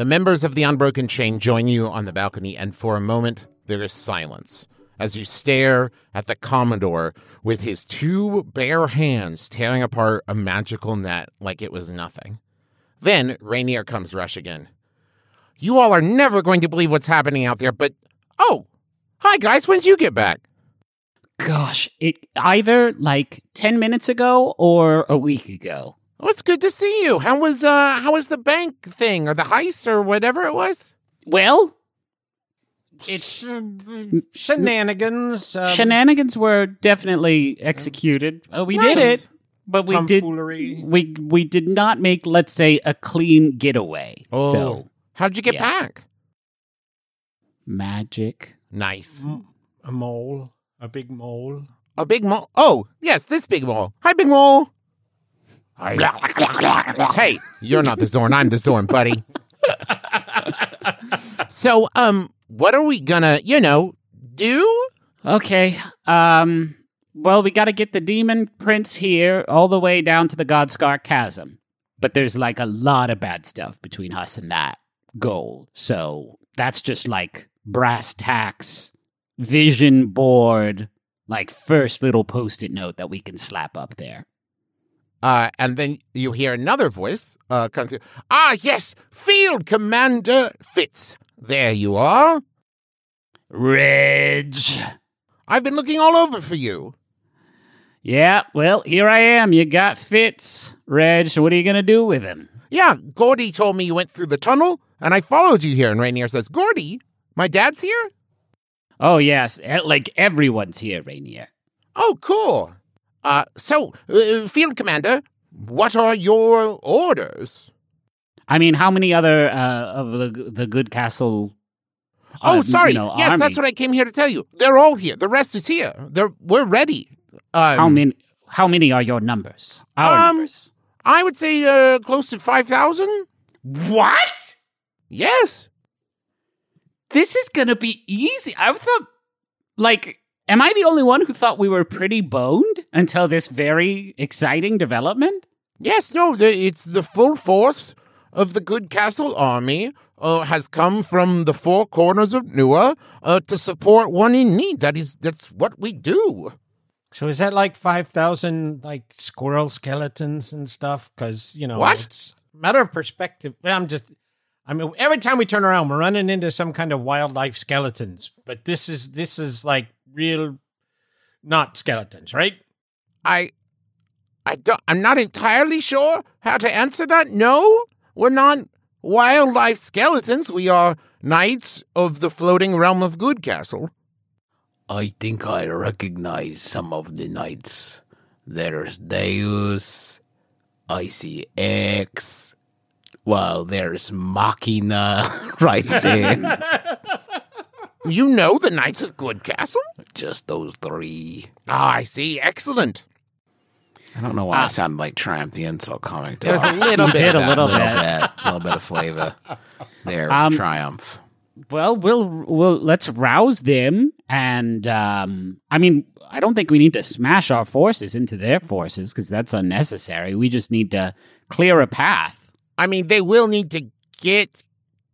The members of the Unbroken Chain join you on the balcony, and for a moment, there is silence as you stare at the Commodore with his two bare hands tearing apart a magical net like it was nothing. Then Rainier comes rushing in. You all are never going to believe what's happening out there, but... Oh! Hi, guys, when did you get back? Gosh, it either, 10 minutes ago or a week ago. Oh, it's good to see you. How was the bank thing, or the heist, or whatever it was? Well... It's shenanigans. Shenanigans were definitely executed. Oh, we did it, but we did not make, let's say, a clean getaway. Oh, so, how'd you get back? Magic, nice. A mole, a big mole. Oh, yes, this big mole. Hi, big mole. Hi. Hey, you're not the Zorn. I'm the Zorn, buddy. So, what are we gonna, do? Okay, well, we gotta get the demon prince here all the way down to the Godscar Chasm. But there's, a lot of bad stuff between us and that goal. So that's just, brass tacks, vision board, first little post-it note that we can slap up there. And then you hear another voice come through. Ah, yes, Field Commander Fitz. There you are. Reg. I've been looking all over for you. Yeah, well, here I am. You got Fitz, Reg. What are you going to do with him? Yeah, Gordy told me you went through the tunnel, and I followed you here. And Rainier says, Gordy, my dad's here? Oh, yes. Everyone's here, Rainier. Oh, cool. So, Field Commander, what are your orders? I mean, how many other of the Good Castle? Oh, sorry. Yes, army? That's what I came here to tell you. They're all here. The rest is here. We're ready. How many are your numbers? Our numbers. I would say close to 5,000. What? Yes. This is gonna be easy. I thought, am I the only one who thought we were pretty boned until this very exciting development? Yes. No. It's the full force of the Good Castle Army has come from the four corners of Nua to support one in need. That's what we do. So is that 5,000 squirrel skeletons and stuff? Because what? It's a matter of perspective. I mean, every time we turn around, we're running into some kind of wildlife skeletons. But this is real, not skeletons, right? I'm not entirely sure how to answer that. No. We're not wildlife skeletons. We are knights of the floating realm of Good Castle. I think I recognize some of the knights. There's Deus, ICX. Well, there's Machina right there. You know the knights of Good Castle? Just those three. Ah, I see. Excellent. I don't know why I sound like Triumph the Insult comic. There's a little bit. A little bit of flavor there with Triumph. Well, we'll let's rouse them. And, I don't think we need to smash our forces into their forces because that's unnecessary. We just need to clear a path. I mean, they will need to get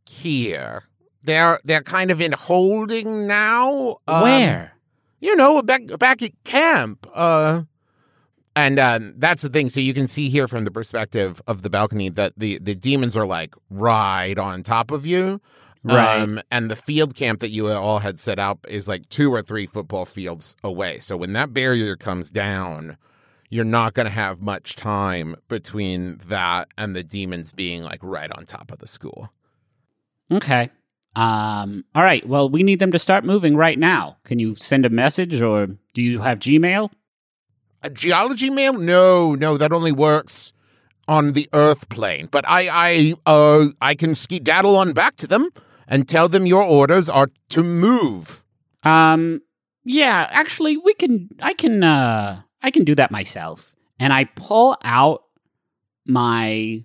here. They're kind of in holding now. Where? Back at camp. And that's the thing. So you can see here from the perspective of the balcony that the demons are right on top of you. Right. And the field camp that you all had set up is 2 or 3 football fields away. So when that barrier comes down, you're not going to have much time between that and the demons being right on top of the school. Okay. All right. Well, we need them to start moving right now. Can you send a message or do you have Gmail? A geology mail? No, that only works on the Earth plane. But I can skedaddle on back to them and tell them your orders are to move. Yeah, actually, I can do that myself. And I pull out my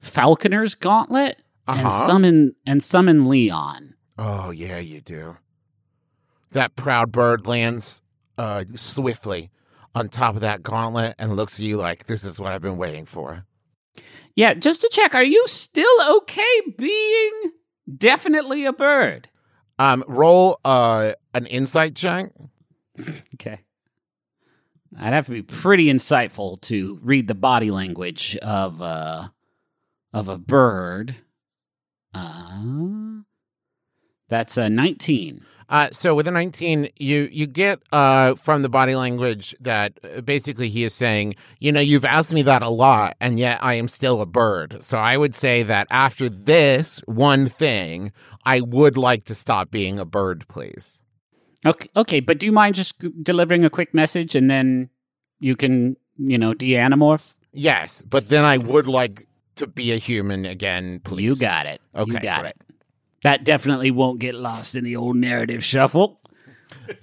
Falconer's Gauntlet and summon Leon. Oh yeah, you do. That proud bird lands swiftly on top of that gauntlet and looks at you this is what I've been waiting for. Yeah, just to check, are you still okay being definitely a bird? Roll an insight check. Okay. I'd have to be pretty insightful to read the body language of a bird. That's a 19. So with a 19, you get from the body language that basically he is saying, you know, you've asked me that a lot, and yet I am still a bird. So I would say that after this one thing, I would like to stop being a bird, please. Okay, but do you mind just delivering a quick message and then you can, you know, de-animorph? Yes, but then I would like to be a human again, please. You got it. Okay, you got it. That definitely won't get lost in the old narrative shuffle.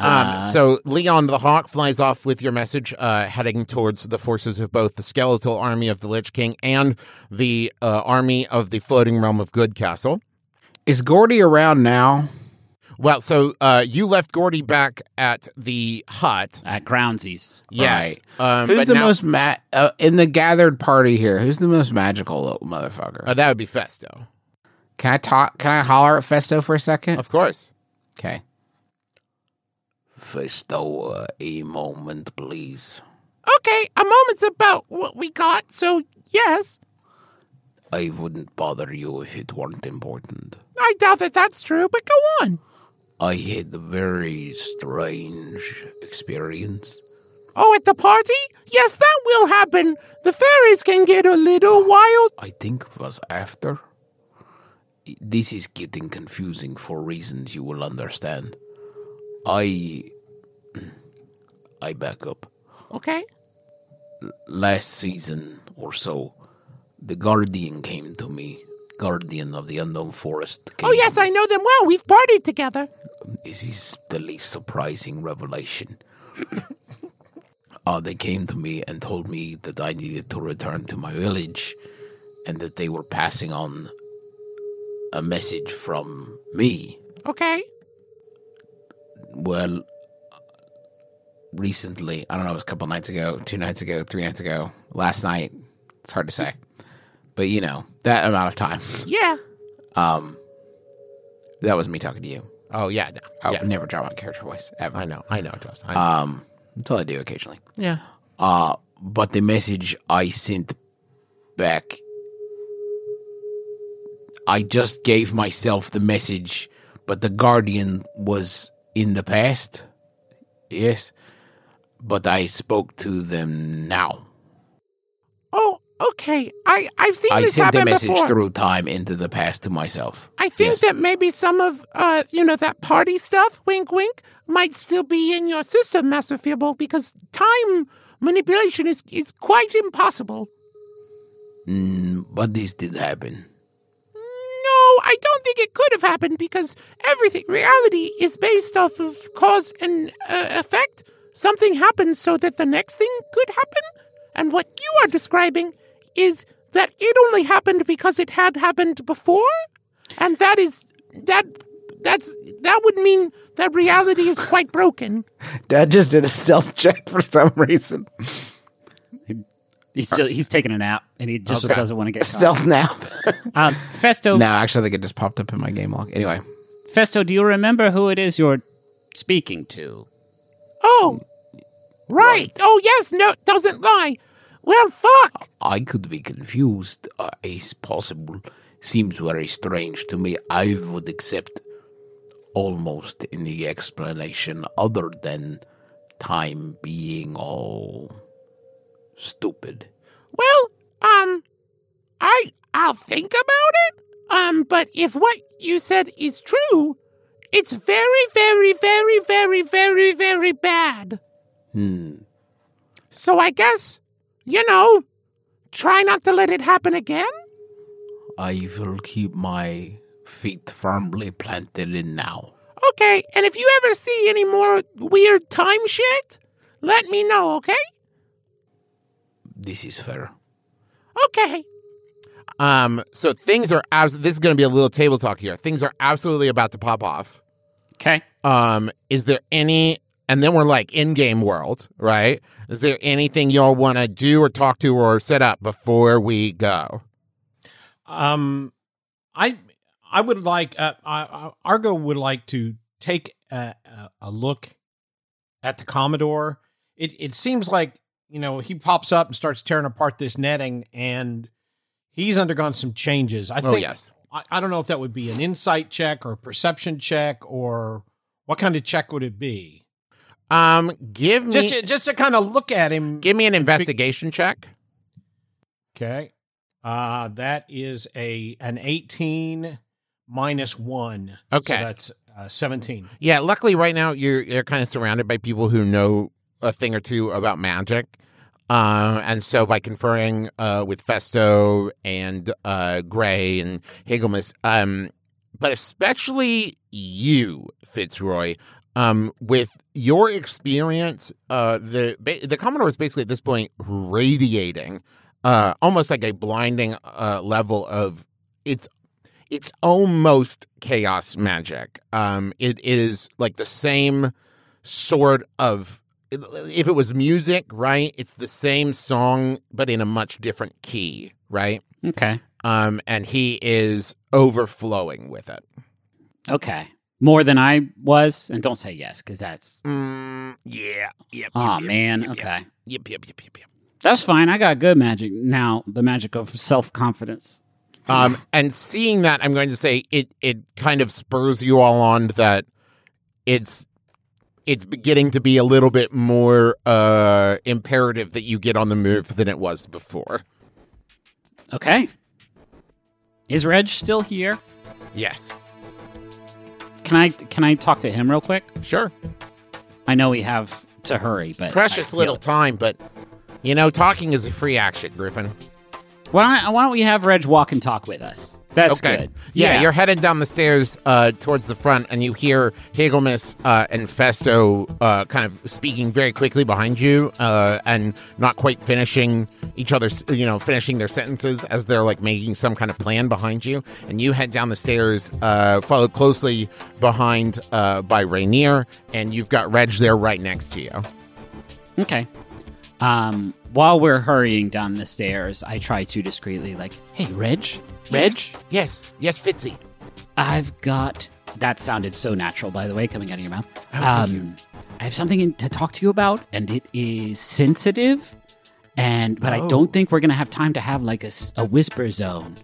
So Leon the Hawk flies off with your message, heading towards the forces of both the skeletal army of the Lich King and the army of the floating realm of Good Castle. Is Gordy around now? Well, so you left Gordy back at the hut. At Groundsies. Yes. Right. Who's the most in the gathered party here, who's the most magical little motherfucker? That would be Festo. Can I talk? Can I holler at Festo for a second? Of course. Okay. Festo, a moment, please. Okay, a moment's about what we got, so yes. I wouldn't bother you if it weren't important. I doubt that that's true, but go on. I had a very strange experience. Oh, at the party? Yes, that will happen. The fairies can get a little wild. I think it was after. This is getting confusing for reasons you will understand. I back up. Okay. Last season or so, the Guardian came to me. Guardian of the Unknown Forest. Oh, yes, I know them well. We've partied together. This is the least surprising revelation. They came to me and told me that I needed to return to my village and that they were passing on a message from me. Okay. Well, recently, I don't know, it was a couple nights ago, 2 nights ago, 3 nights ago, last night. It's hard to say. But, you know, that amount of time. Yeah. That was me talking to you. Oh, yeah. No, I would never drop my character voice, ever. I know, trust. I know. Until I do occasionally. Yeah. But the message I sent back, I just gave myself the message, but the Guardian was in the past. Yes. But I spoke to them now. Oh, okay, I've seen this happen before. I sent a message through time into the past to myself. I think that maybe some of, that party stuff, wink, wink, might still be in your system, Master Fearbolt, because time manipulation is quite impossible. But this did happen. No, I don't think it could have happened, because reality is based off of cause and effect. Something happens so that the next thing could happen, and what you are describing is that it only happened because it had happened before, and that would mean that reality is quite broken. Dad just did a stealth check for some reason. He's taking a nap, and he just doesn't want to get caught. Stealth nap. Festo. No, actually, I think it just popped up in my game log. Anyway, Festo, do you remember who it is you're speaking to? Oh, right. Oh yes. No, doesn't lie. Well, fuck! I could be confused. It's possible. Seems very strange to me. I would accept almost any explanation other than time being all stupid. Well, I'll think about it. But if what you said is true, it's very, very, very, very, very, very bad. So I guess, you know, try not to let it happen again? I will keep my feet firmly planted in now. Okay, and if you ever see any more weird time shit, let me know, okay? This is fair. Okay. So things are this is going to be a little table talk here. Things are absolutely about to pop off. Okay. Is there any And then we're like in-game world, right? Is there anything y'all want to do or talk to or set up before we go? I would like, Argo would like to take a look at the Commodore. It seems like, you know, he pops up and starts tearing apart this netting, and he's undergone some changes. I think, I don't know if that would be an insight check or a perception check, or what kind of check would it be? Give me just to kind of look at him. Give me an investigation check. Okay. That is an 18 minus 1. Okay. So that's 17. Yeah, luckily right now you're kind of surrounded by people who know a thing or two about magic. And so by conferring with Festo and Gray and Higglemas, but especially you, Fitzroy, with your experience, the Commodore is basically at this point radiating almost like a blinding level of it's almost chaos magic. It is like the same sort of, if it was music, right? It's the same song, but in a much different key, right? Okay. And he is overflowing with it. Okay. More than I was? And don't say yes, because that's... Yep. That's fine. I got good magic now, the magic of self-confidence. And seeing that, I'm going to say it kind of spurs you all on that it's beginning to be a little bit more imperative that you get on the move than it was before. Okay. Is Reg still here? Yes. Can I talk to him real quick? Sure. I know we have to hurry, but... Precious little time, but... You know, talking is a free action, Griffin. Why don't we have Reg walk and talk with us? That's okay. Good. Yeah, you're headed down the stairs towards the front, and you hear Higglemas and Festo kind of speaking very quickly behind you and not quite finishing each other's, you know, finishing their sentences as they're, like, making some kind of plan behind you. And you head down the stairs, followed closely behind by Rainier, and you've got Reg there right next to you. Okay. While we're hurrying down the stairs, I try to discreetly, like, hey, Reg? Yes, Fitzy. I've got... That sounded so natural, by the way, coming out of your mouth. I have something to talk to you about, and it is sensitive, but I don't think we're going to have time to have, like, a whisper zone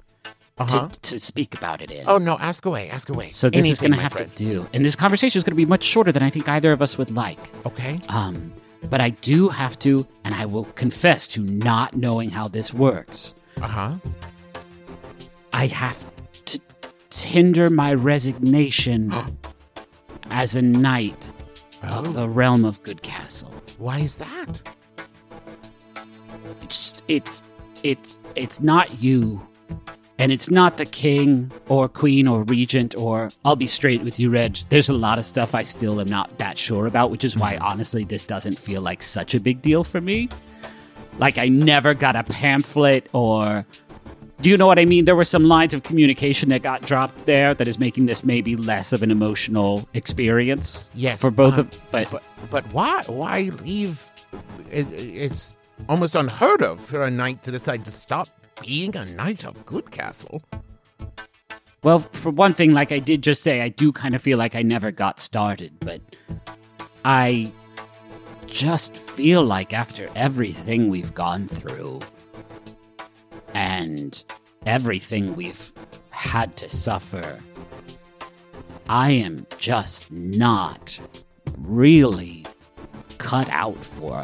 to speak about it in. Oh, no, ask away. So this is going to have to do... And this conversation is going to be much shorter than I think either of us would like. Okay. But I do have to, and I will confess to not knowing how this works. I have to tender my resignation as a knight of the realm of Good Castle. Why is that? It's not you, and it's not the king or queen or regent or... I'll be straight with you, Reg. There's a lot of stuff I still am not that sure about, which is why, honestly, this doesn't feel like such a big deal for me. Like, I never got a pamphlet or... Do you know what I mean? There were some lines of communication that got dropped there that is making this maybe less of an emotional experience. Yes. For both of... But why leave? It's almost unheard of for a knight to decide to stop being a knight of Good Castle. Well, for one thing, like I did just say, I do kind of feel like I never got started, but I just feel like after everything we've gone through and everything we've had to suffer, I am just not really cut out for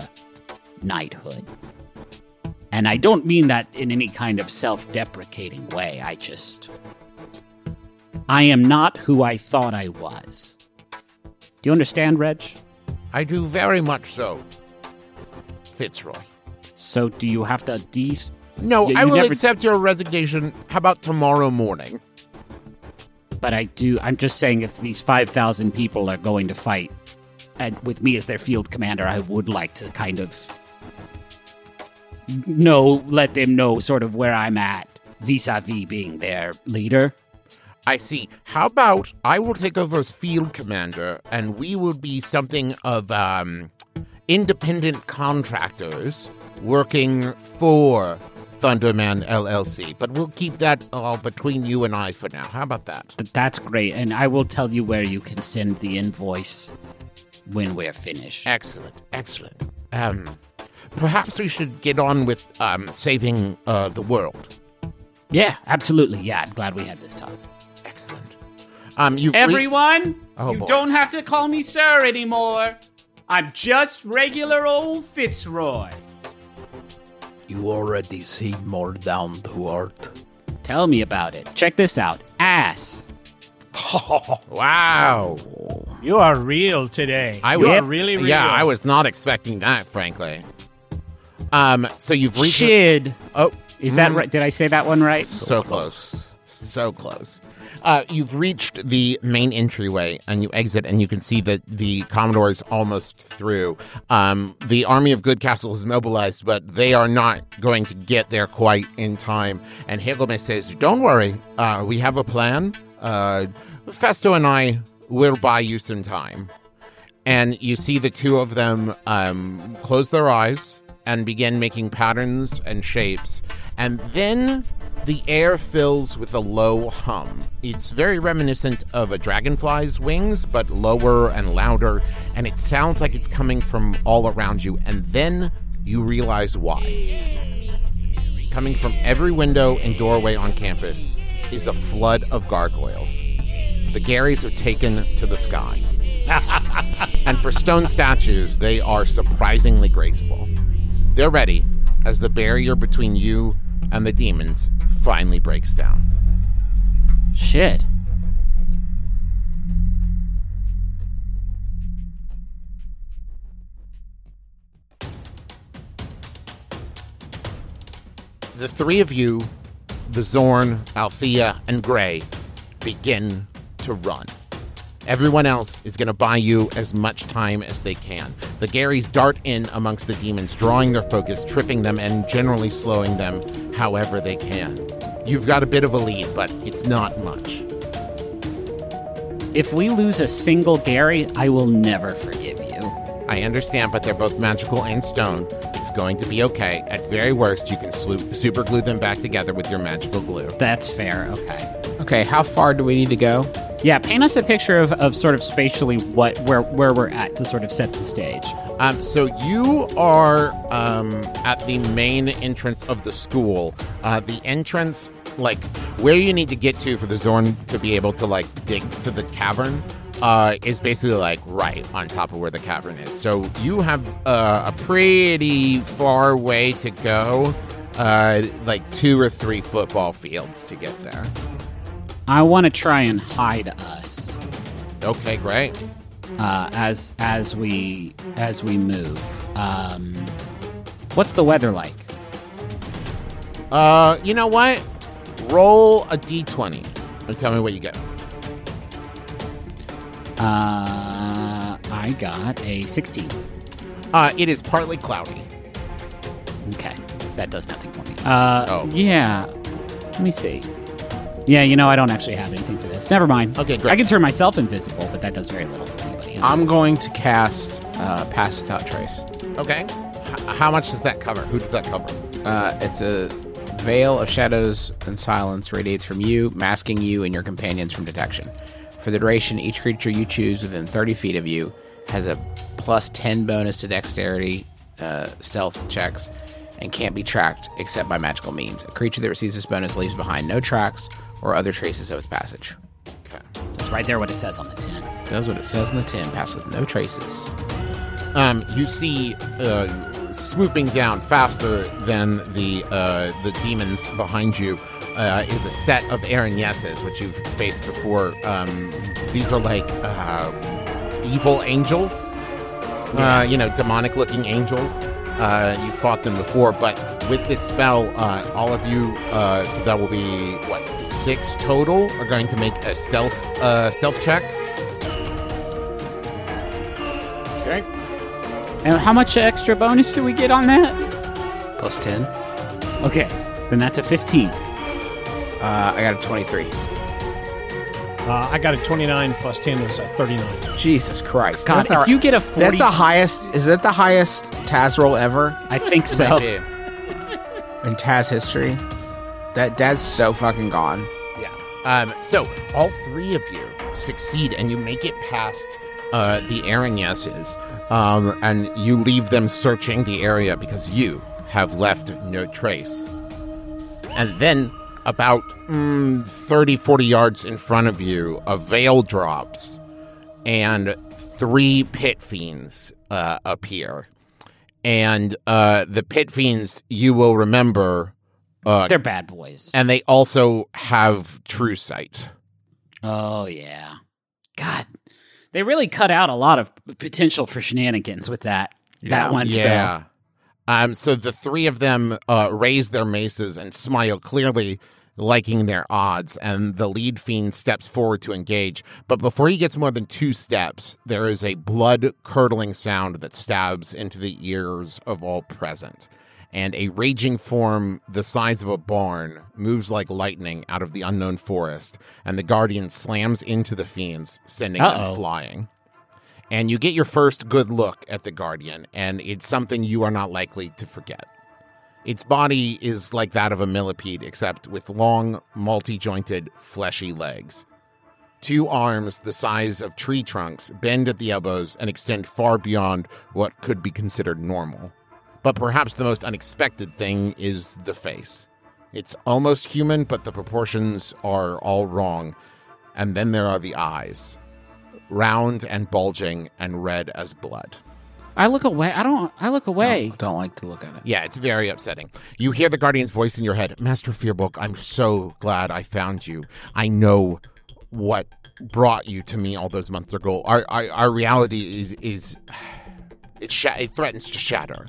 knighthood. And I don't mean that in any kind of self-deprecating way. I am not who I thought I was. Do you understand, Reg? I do very much so, Fitzroy. So do you have to accept your resignation. How about tomorrow morning? But I'm just saying, if these 5,000 people are going to fight, and with me as their field commander, I would like to kind of... let them know sort of where I'm at vis-a-vis being their leader. I see. How about I will take over as field commander, and we will be something of independent contractors working for Thunderman LLC. But we'll keep that all between you and I for now. How about that? That's great, and I will tell you where you can send the invoice when we're finished. Excellent, excellent. Perhaps we should get on with saving the world. Yeah, absolutely. Yeah, I'm glad we had this talk. Excellent. You don't have to call me sir anymore. I'm just regular old Fitzroy. You already seem more down to earth. Tell me about it. Check this out. Ass. Oh, wow. You are real today. You are really real. Yeah, I was not expecting that, frankly. So you've reached... Shid. Oh. Is that right? Did I say that one right? So close. So close. You've reached the main entryway, and you exit, and you can see that the Commodore is almost through. The army of Good Castle is mobilized, but they are not going to get there quite in time. And Helome says, don't worry. We have a plan. Festo and I will buy you some time. And you see the two of them close their eyes and begin making patterns and shapes. And then the air fills with a low hum. It's very reminiscent of a dragonfly's wings, but lower and louder. And it sounds like it's coming from all around you. And then you realize why. Coming from every window and doorway on campus is a flood of gargoyles. The Garys are taken to the sky. And for stone statues, they are surprisingly graceful. They're ready as the barrier between you and the demons finally breaks down. Shit. The three of you, the Zorn, Althea, and Gray, begin to run. Everyone else is going to buy you as much time as they can. The Garys dart in amongst the demons, drawing their focus, tripping them, and generally slowing them however they can. You've got a bit of a lead, but it's not much. If we lose a single Gary, I will never forgive you. I understand, but they're both magical and stone. It's going to be okay. At very worst, you can super glue them back together with your magical glue. That's fair. Okay. Okay, how far do we need to go? Yeah, paint us a picture of sort of spatially where we're at to sort of set the stage. So you are at the main entrance of the school. The entrance, like, where you need to get to for the Zorn to be able to, like, dig to the cavern is basically, like, right on top of where the cavern is. So you have a pretty far way to go, like 2 or 3 football fields to get there. I want to try and hide us. Okay, great. As we move, what's the weather like? You know what? Roll a d20 and tell me what you get. I got a 16. It is partly cloudy. Okay, that does nothing for me. Yeah. Let me see. Yeah, you know, I don't actually have anything for this. Never mind. Okay, great. I can turn myself invisible, but that does very little for anybody else. I'm going to cast Pass Without Trace. Okay. How much does that cover? Who does that cover? It's a veil of shadows and silence radiates from you, masking you and your companions from detection. For the duration, each creature you choose within 30 feet of you has a plus 10 bonus to dexterity, stealth checks, and can't be tracked except by magical means. A creature that receives this bonus leaves behind no tracks or other traces of its passage. Okay. That's right there what it says on the tin. That's what it says on the tin. Pass with no traces. You see swooping down faster than the demons behind you is a set of Aranyesses, which you've faced before. These are like evil angels. Yeah. You know, demonic-looking angels. You fought them before, but with this spell, all of you, so that will be, 6 total, are going to make a stealth check. Okay. And how much extra bonus do we get on that? Plus 10. Okay, then that's a 15. I got a 23. I got a 29 plus 10 was a 39. Jesus Christ. God, if you get a 40... That's the highest... Is that the highest Taz roll ever? I think so. In Taz history. That's so fucking gone. Yeah. So, all three of you succeed, and you make it past the Aranyesses, and you leave them searching the area because you have left no trace. And then... About 30, 40 yards in front of you, a veil drops, and three pit fiends appear. And the pit fiends, you will remember... they're bad boys. And they also have true sight. Oh, yeah. God. They really cut out a lot of potential for shenanigans with that. Yeah. That one spell. Yeah. So the three of them raise their maces and smile, clearly liking their odds, and the lead fiend steps forward to engage. But before he gets more than two steps, there is a blood-curdling sound that stabs into the ears of all present. And a raging form the size of a barn moves like lightning out of the unknown forest, and the Guardian slams into the fiends, sending them flying. And you get your first good look at the Guardian, and it's something you are not likely to forget. Its body is like that of a millipede, except with long, multi-jointed, fleshy legs. Two arms the size of tree trunks bend at the elbows and extend far beyond what could be considered normal. But perhaps the most unexpected thing is the face. It's almost human, but the proportions are all wrong. And then there are the eyes. Round and bulging and red as blood. I look away. I look away. Don't like to look at it. Yeah, it's very upsetting. You hear the Guardian's voice in your head. Master Fearbook, I'm so glad I found you. I know what brought you to me all those months ago. Our reality it threatens to shatter.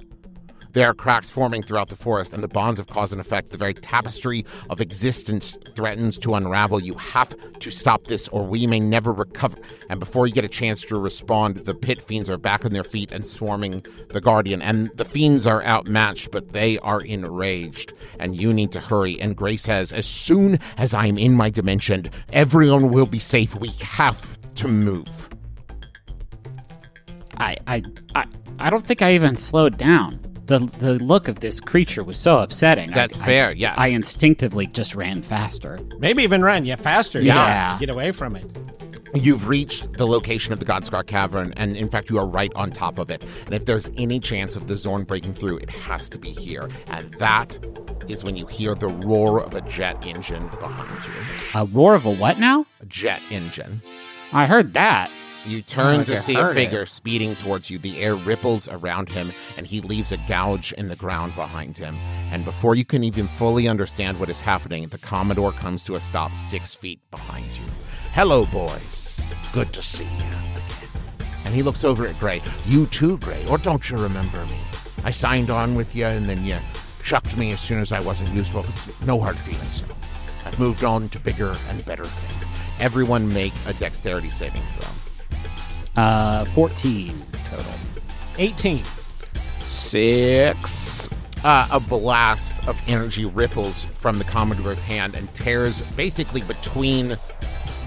There are cracks forming throughout the forest, and the bonds of cause and effect, the very tapestry of existence, threatens to unravel. You have to stop this, or we may never recover. And before you get a chance to respond, the pit fiends are back on their feet and swarming the Guardian. And the fiends are outmatched, but they are enraged, and you need to hurry. And Gray says, as soon as I'm in my dimension, everyone will be safe. We have to move. I don't think I even slowed down. The look of this creature was so upsetting. That's fair, yes. I instinctively just ran faster. Maybe even ran faster. Yeah. Get away from it. You've reached the location of the Godscar Cavern, and in fact, you are right on top of it. And if there's any chance of the Zorn breaking through, it has to be here. And that is when you hear the roar of a jet engine behind you. A roar of a what now? A jet engine. I heard that. You turn to see a figure speeding towards you. The air ripples around him, and he leaves a gouge in the ground behind him. And before you can even fully understand what is happening, the Commodore comes to a stop 6 feet behind you. Hello, boys. Good to see you. And he looks over at Gray. You too, Gray, or don't you remember me? I signed on with you, and then you chucked me as soon as I wasn't useful. No hard feelings. I've moved on to bigger and better things. Everyone make a dexterity saving throw. 14 total. 18. 6. A blast of energy ripples from the Commodore's hand and tears basically between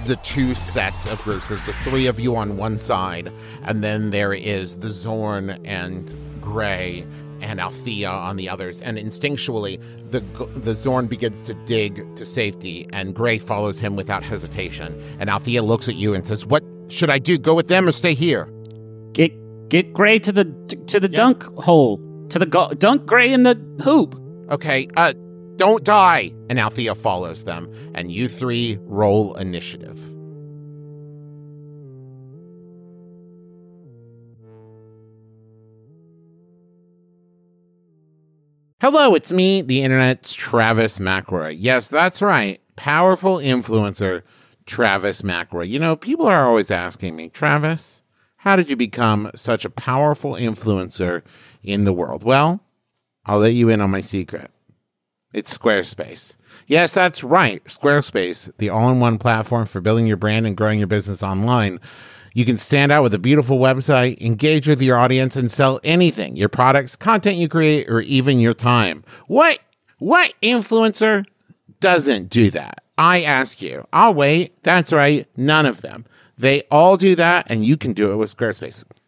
the two sets of groups. There's the three of you on one side, and then there is the Zorn and Gray and Althea on the others. And instinctually, the Zorn begins to dig to safety, and Gray follows him without hesitation. And Althea looks at you and says, "What should I do? Go with them or stay here?" Get Gray to the dunk hole, to the dunk Gray in the hoop. Okay, don't die. And Althea follows them, and you three roll initiative. Hello, it's me, the internet's Travis McElroy. Yes, that's right, powerful influencer. Travis McElroy. You know, people are always asking me, Travis, how did you become such a powerful influencer in the world? Well, I'll let you in on my secret. It's Squarespace. Yes, that's right. Squarespace, the all-in-one platform for building your brand and growing your business online. You can stand out with a beautiful website, engage with your audience, and sell anything, your products, content you create, or even your time. What influencer doesn't do that? I ask you. I'll wait. That's right. None of them. They all do that, and you can do it with Squarespace.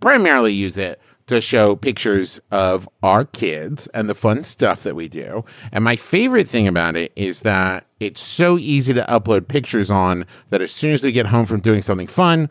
primarily use it to show pictures of our kids and the fun stuff that we do. And my favorite thing about it is that it's so easy to upload pictures on that as soon as we get home from doing something fun,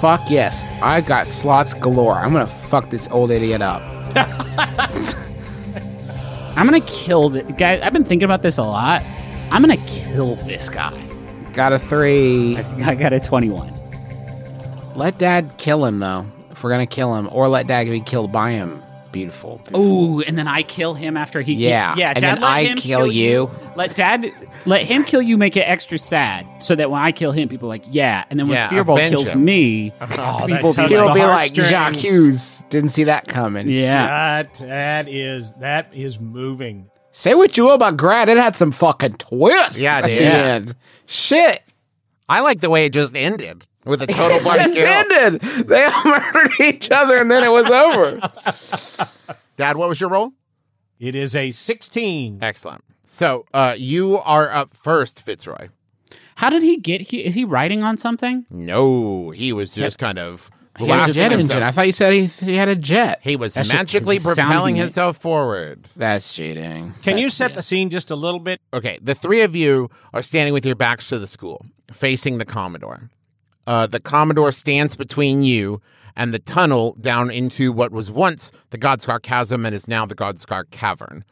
Fuck yes, I got slots galore. I'm gonna fuck this old idiot up. I'm gonna kill this guy. I've been thinking about this a lot. I'm gonna kill this guy. Got a 3. I got a 21. Let Dad kill him, though. If we're gonna kill him, or let Dad be killed by him. Beautiful. Ooh, and then I kill him after he... Yeah, Dad, and then I kill you. Let him kill you, make it extra sad, so that when I kill him, people are like, yeah. And then when Fearbolt kills me, people be like, Jacques Hughes, didn't see that coming. Yeah. That is moving. Say what you will about Grad, it had some fucking twists. Yeah, it did. Shit. I like the way it just ended. With a total bloody kill. Ended. They all murdered each other, and then it was over. Dad, what was your roll? It is a 16. Excellent. So you are up first, Fitzroy. How did he get here? Is he riding on something? No, he was just kind of... He had a jet engine. I thought you said he had a jet. He was magically propelling himself forward. That's cheating. Can you set the scene just a little bit? Okay, the three of you are standing with your backs to the school, facing the Commodore. The Commodore stands between you and the tunnel down into what was once the Godscar Chasm and is now the Godscar Cavern.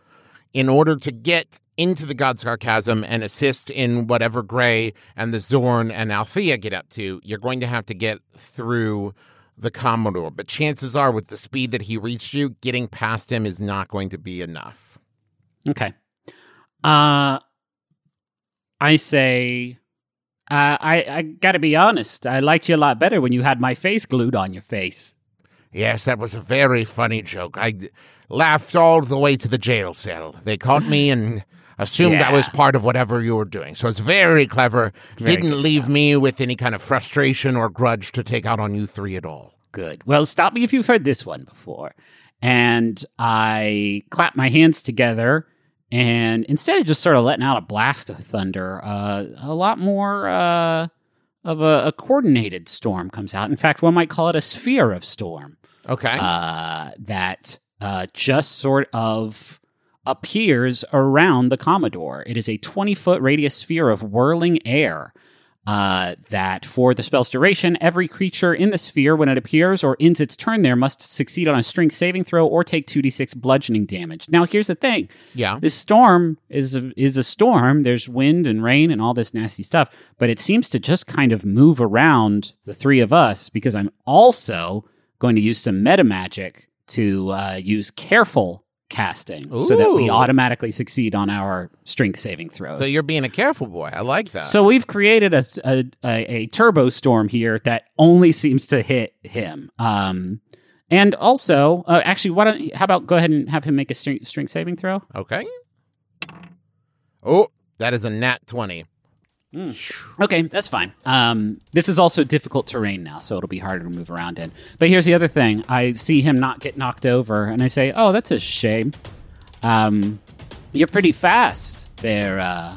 In order to get into the Godscar Chasm and assist in whatever Gray and the Zorn and Althea get up to, you're going to have to get through the Commodore. But chances are, with the speed that he reached you, getting past him is not going to be enough. Okay. I say, I gotta be honest, I liked you a lot better when you had my face glued on your face. Yes, that was a very funny joke. I laughed all the way to the jail cell. They caught me and assumed I was part of whatever you were doing. So it's very clever. Didn't leave me with any kind of frustration or grudge to take out on you three at all. Good. Well, stop me if you've heard this one before. And I clap my hands together. And instead of just sort of letting out a blast of thunder, a lot more of a coordinated storm comes out. In fact, one might call it a sphere of storm. Okay. That just sort of appears around the Commodore. It is a 20-foot radius sphere of whirling air that, for the spell's duration, every creature in the sphere, when it appears or ends its turn there, must succeed on a strength saving throw or take 2d6 bludgeoning damage. Now, here's the thing. Yeah. This storm is a storm. There's wind and rain and all this nasty stuff, but it seems to just kind of move around the three of us, because I'm also going to use some meta magic to use careful casting. Ooh. So that we automatically succeed on our strength saving throws. So you're being a careful boy. I like that. So we've created a turbo storm here that only seems to hit him. And also, actually, how about go ahead and have him make a strength saving throw? Okay. Oh, that is a nat 20. Mm. Okay, that's fine. This is also difficult terrain now, so it'll be harder to move around in. But here's the other thing. I see him not get knocked over, and I say, oh, that's a shame. You're pretty fast there,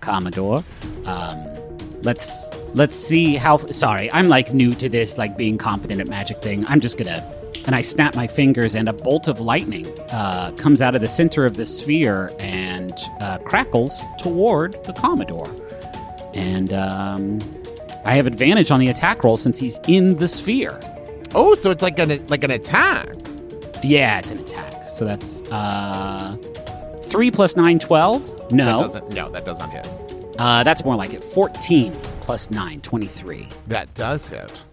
Commodore. Let's see how... Sorry, I'm, new to this, being competent at magic thing. I'm just gonna... And I snap my fingers, and a bolt of lightning comes out of the center of the sphere and crackles toward the Commodore. And I have advantage on the attack roll since he's in the sphere. Oh, so it's like an attack. Yeah, it's an attack. So that's 3 plus 9, 12. That does not hit. That's more like it. 14 plus 9, 23. That does hit.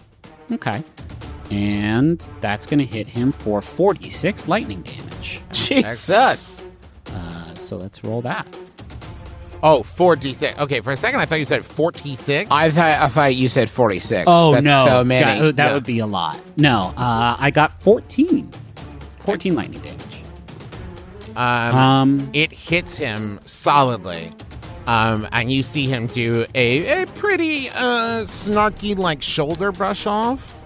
Okay. And that's going to hit him for 46 lightning damage. Jesus! So let's roll that. Oh, 4d6. Okay, for a second I thought you said 46. I thought you said 46. Oh, that's no. So many. God, that would be a lot. No, I got 14. 14 lightning damage. It hits him solidly. And you see him do a pretty snarky shoulder brush off.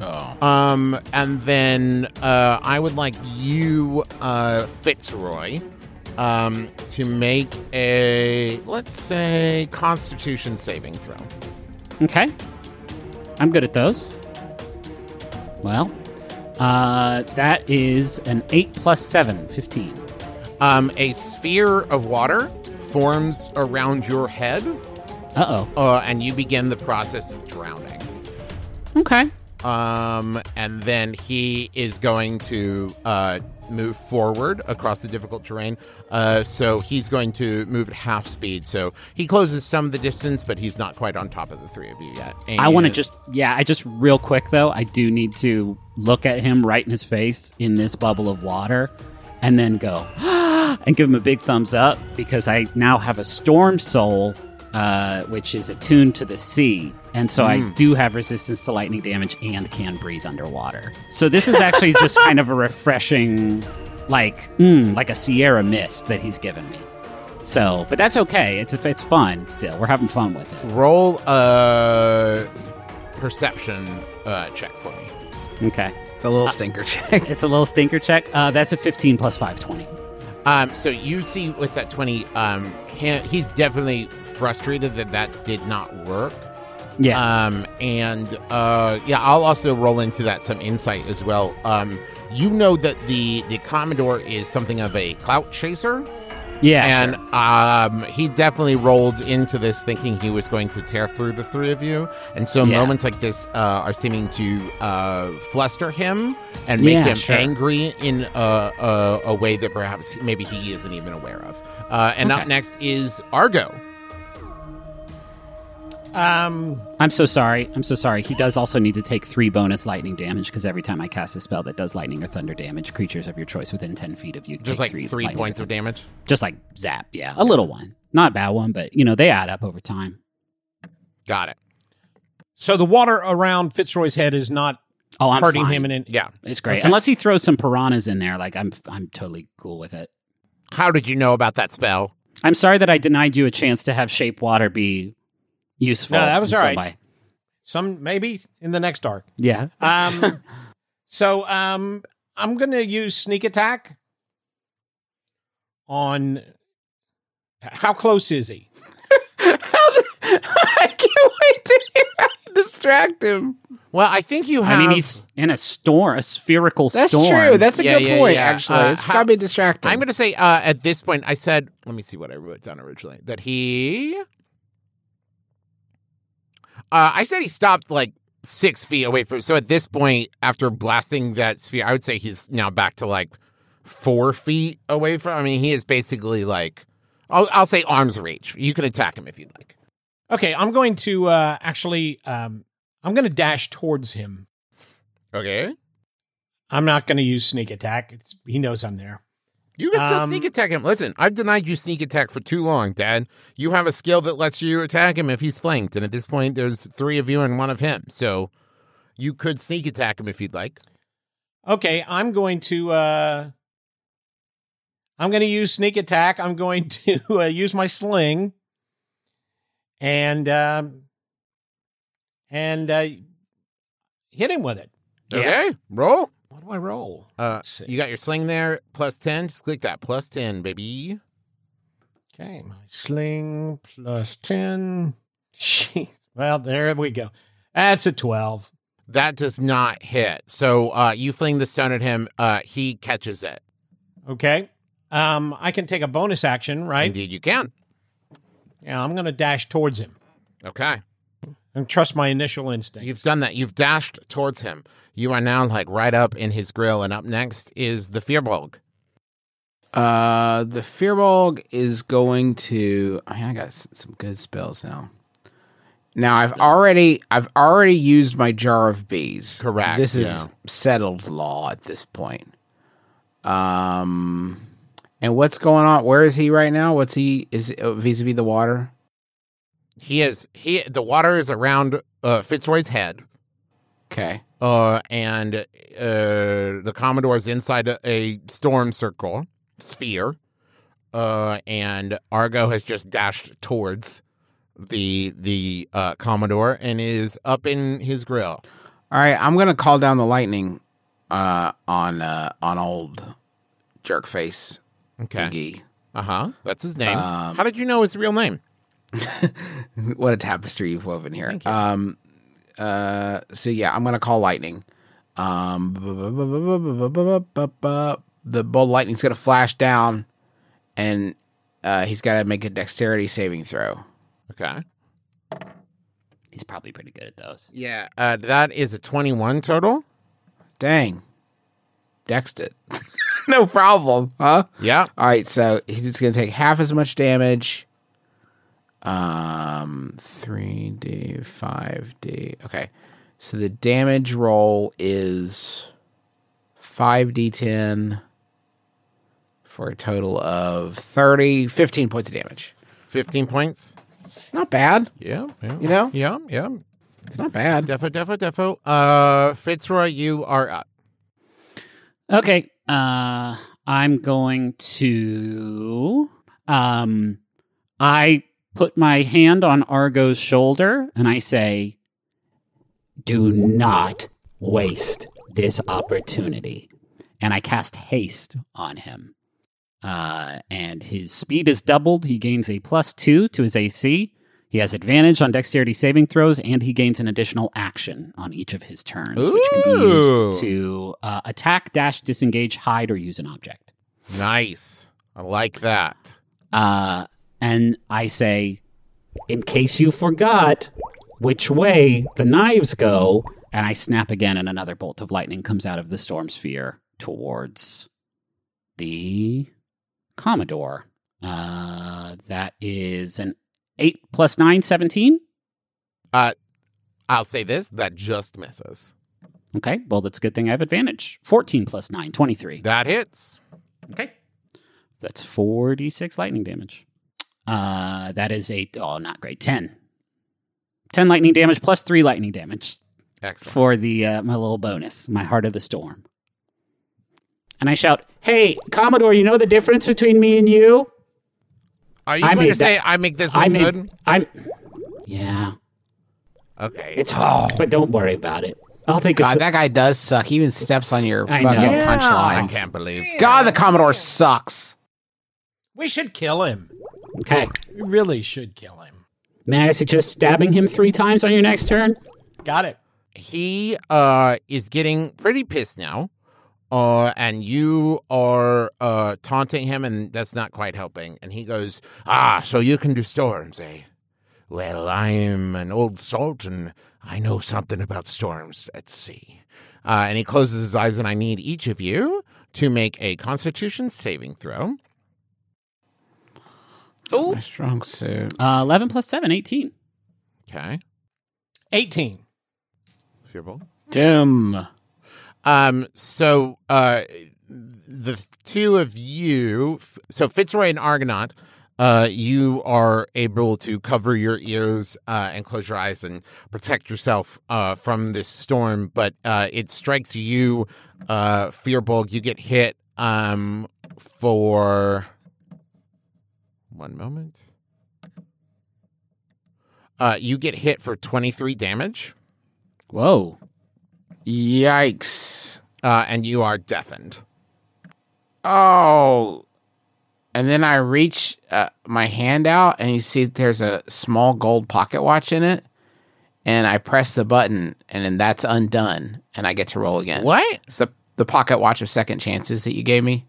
Oh. And then I would like you, Fitzroy, to make a, let's say, Constitution saving throw. Okay. I'm good at those. Well, that is an 8 plus 7, 15. A sphere of water forms around your head. Uh-oh. And you begin the process of drowning. Okay. And then he is going to move forward across the difficult terrain. So he's going to move at half speed. So he closes some of the distance, but he's not quite on top of the three of you yet. And I want to real quick, though, I do need to look at him right in his face in this bubble of water and then go and give him a big thumbs up, because I now have a storm soul, which is attuned to the sea. And so I do have resistance to lightning damage and can breathe underwater. So this is actually just kind of a refreshing, like a Sierra mist that he's given me. So, but that's okay. It's fun still. We're having fun with it. Roll a perception check for me. Okay. It's a little stinker check. That's a 15 plus 5, 20. So you see with that 20, he's definitely frustrated that did not work. Yeah. I'll also roll into that some insight as well. You know that the Commodore is something of a clout chaser. Yeah, and sure. He definitely rolled into this thinking he was going to tear through the three of you, and so moments like this are seeming to fluster him and make him angry in a way that perhaps maybe he isn't even aware of. Up next is Argo. I'm so sorry. He does also need to take 3 bonus lightning damage because every time I cast a spell that does lightning or thunder damage, creatures of your choice within 10 feet of you just take like 3 points of damage. Just like zap, a little one, not a bad one, but you know they add up over time. Got it. So the water around Fitzroy's head is not hurting him, and it's great. Okay. Unless he throws some piranhas in there, like I'm totally cool with it. How did you know about that spell? I'm sorry that I denied you a chance to have shape water be useful. No, that was all right. Maybe in the next arc. Yeah. So I'm going to use sneak attack on. How close is he? I can't wait to hear how you distract him. Well, I think you have. I mean, he's in a storm, a spherical storm. That's true. That's a good point, actually. It's got to be distracting. I'm going to say at this point, I said, let me see what I wrote down originally, that he. I said he stopped like 6 feet away from. So at this point, after blasting that sphere, I would say he's now back to like 4 feet away from. I mean, he is basically like, I'll say arm's reach. You can attack him if you'd like. Okay, I'm going to I'm going to dash towards him. Okay. I'm not going to use sneak attack. He knows I'm there. You can still sneak attack him. Listen, I've denied you sneak attack for too long, Dad. You have a skill that lets you attack him if he's flanked, and at this point, there's 3 of you and 1 of him, so you could sneak attack him if you'd like. Okay, I'm going to use sneak attack. I'm going to use my sling, and hit him with it. Okay, roll. What do I roll? You got your sling there, plus 10. Just click that, plus 10, baby. Okay, my sling, plus 10. Jeez. Well, there we go. That's a 12. That does not hit. So you fling the stone at him. He catches it. Okay. I can take a bonus action, right? Indeed, you can. Yeah, I'm going to dash towards him. Okay. And trust my initial instinct. You've done that. You've dashed towards him. You are now like right up in his grill. And up next is the Fearbolg. The Fearbolg is going to. I got some good spells now. Now I've already used my jar of bees. Correct. This is settled law at this point. And what's going on? Where is he right now? What's he is vis-a-vis the water? He is. The water is around Fitzroy's head. Okay. And the Commodore's inside a storm circle sphere. And Argo has just dashed towards the Commodore and is up in his grill. All right, I'm gonna call down the lightning on old jerkface. Okay. That's his name. How did you know his real name? What a tapestry you've woven here. I'm gonna call lightning. The bolt lightning's gonna flash down, and he's gotta make a dexterity saving throw. Okay. He's probably pretty good at those. Yeah. That is a 21 total. Dang. Dexed it. No problem, huh? Yeah. All right, so he's gonna take half as much damage. 3D, 5D. Okay. So the damage roll is 5D10 for a total of 15 points of damage. 15 points? Not bad. Yeah. You know? Yeah. It's not bad. Defo. Fitzroy, you are up. Okay. I'm going to... I put my hand on Argo's shoulder, and I say, do not waste this opportunity. And I cast haste on him. And his speed is doubled. He gains a +2 to his AC. He has advantage on dexterity saving throws, and he gains an additional action on each of his turns, which can be used to attack, dash, disengage, hide, or use an object. Nice. I like that. And I say, in case you forgot which way the knives go, and I snap again, and another bolt of lightning comes out of the storm sphere towards the Commodore. That is an 8 plus 9, 17. I'll say this, that just misses. Okay, well, that's a good thing I have advantage. 14 plus 9, 23. That hits. Okay. That's 4d6 lightning damage. That is a, oh, not great, 10. 10 lightning damage plus 3 lightning damage. Excellent. For the my little bonus, my Heart of the Storm. And I shout, hey, Commodore, you know the difference between me and you? Are you going to say I make this look good? Yeah. Okay. It's hard, but don't worry about it. I'll think God, that guy does suck. He even steps on your fucking punchline. I can't believe. God, the Commodore sucks. We should kill him. Okay. We really should kill him. May I suggest stabbing him 3 times on your next turn? Got it. He is getting pretty pissed now, and you are taunting him, and that's not quite helping. And he goes, so you can do storms, eh? Well, I am an old salt, and I know something about storms at sea. And he closes his eyes, and I need each of you to make a Constitution saving throw. Oh, my strong suit. 11 plus 7, 18. Okay. 18. Fearbook. Dim. So the two of you, so Fitzroy and Argonaut, you are able to cover your ears and close your eyes and protect yourself from this storm. But it strikes you, Fearbook. You get hit for 1 moment. You get hit for 23 damage. Whoa. Yikes. And you are deafened. Oh. And then I reach my hand out, and you see there's a small gold pocket watch in it. And I press the button, and then that's undone. And I get to roll again. What? It's the pocket watch of second chances that you gave me.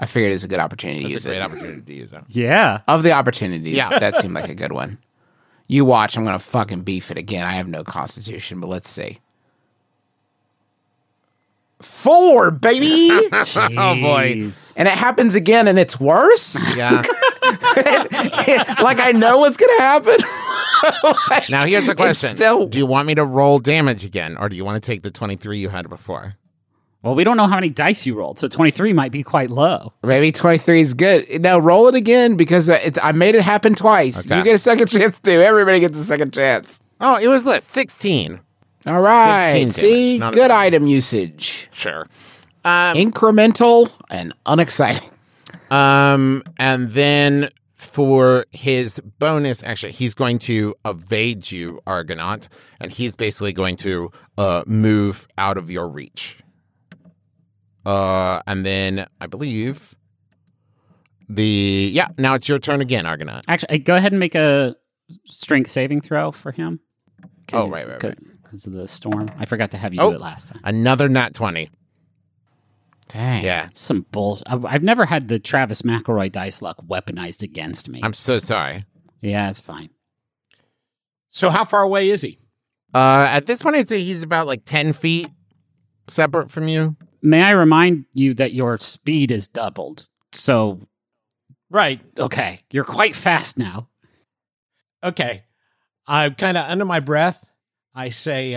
I figured it was a good opportunity to use it. That's a great opportunity to use it. Yeah. Of the opportunities, that seemed like a good one. You watch, I'm going to fucking beef it again. I have no constitution, but let's see. 4, baby! Oh, boy. And it happens again, and it's worse? Yeah. Like, I know what's going to happen. Like, now, here's the question. Do you want me to roll damage again, or do you want to take the 23 you had before? Well, we don't know how many dice you rolled, so 23 might be quite low. Maybe 23 is good. Now, roll it again, because I made it happen twice. Okay. You get a second chance, too. Everybody gets a second chance. Oh, it was less. 16. All right. See, good item usage. Sure. Incremental and unexciting. And then for his bonus, actually, he's going to evade you, Argonaut, and he's basically going to move out of your reach. And then I believe now it's your turn again, Argonaut. Actually, go ahead and make a strength saving throw for him. Oh, right. Because of the storm. I forgot to have you do it last time. Another nat 20. Dang. Yeah. Some bullshit. I've never had the Travis McElroy dice luck weaponized against me. I'm so sorry. Yeah, it's fine. So how far away is he? At this point, I'd say he's about 10 feet separate from you. May I remind you that your speed is doubled? So. Right. Okay. You're quite fast now. Okay. I'm kind of under my breath. I say,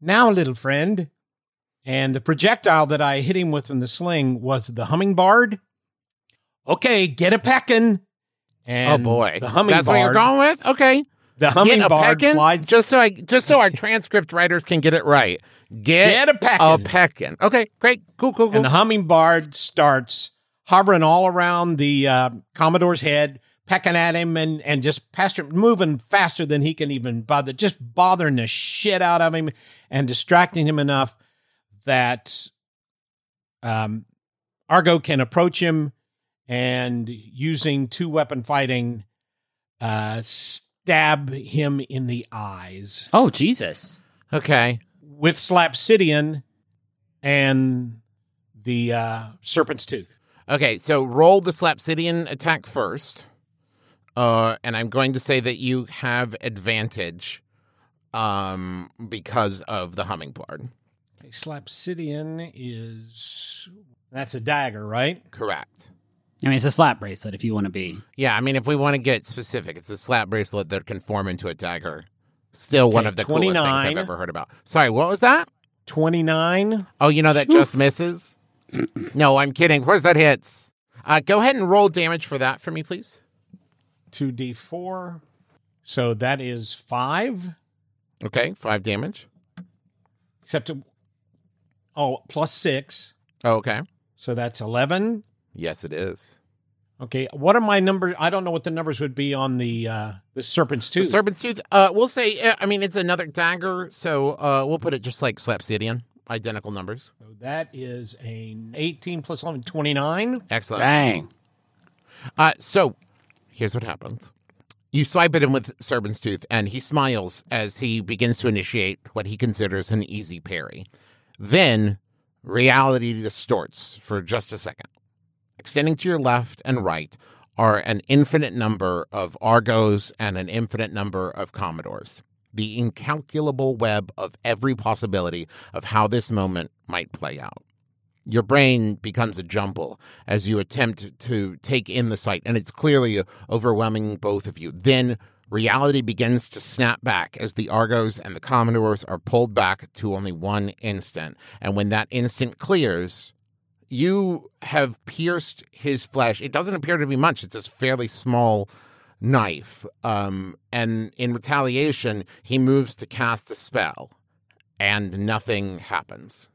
now, little friend. And the projectile that I hit him with in the sling was the hummingbird. Okay, get a peckin'. Oh, boy. The hummingbird. That's what you're going with? Okay. The hummingbird flies. Just so our transcript writers can get it right. Get a peckin'. Okay, great. Cool. And the hummingbird starts hovering all around the Commodore's head, pecking at him and just past him, moving faster than he can even bother, just bothering the shit out of him and distracting him enough that Argo can approach him and, using 2-weapon fighting, stab him in the eyes. Oh, Jesus. Okay. With Slapsidian and the Serpent's Tooth. Okay, so roll the Slapsidian attack first. And I'm going to say that you have advantage because of the hummingbird. Okay, Slapsidian is... That's a dagger, right? Correct. I mean, it's a slap bracelet if you want to be... Yeah, I mean, if we want to get specific, it's a slap bracelet that can form into a dagger. Still one of the coolest things I've ever heard about. Sorry, what was that? 29. Oh, you know that just misses? No, I'm kidding. Of course that hits. Go ahead and roll damage for that for me, please. 2d4. So that is 5. Okay, 5 damage. Except, plus 6. Oh, okay. So that's 11. Yes, it is. Okay, what are my numbers? I don't know what the numbers would be on the Serpent's Tooth. The Serpent's Tooth, we'll say, I mean, it's another dagger, so we'll put it just like Slapsidian, identical numbers. So that is an 18 plus 11, 29. Excellent. Dang. So here's what happens. You swipe at him with Serpent's Tooth, and he smiles as he begins to initiate what he considers an easy parry. Then reality distorts for just a second. Extending to your left and right are an infinite number of Argos and an infinite number of Commodores. The incalculable web of every possibility of how this moment might play out. Your brain becomes a jumble as you attempt to take in the sight, and it's clearly overwhelming both of you. Then reality begins to snap back as the Argos and the Commodores are pulled back to only one instant. And when that instant clears... You have pierced his flesh. It doesn't appear to be much. It's a fairly small knife. And in retaliation, he moves to cast a spell, and nothing happens.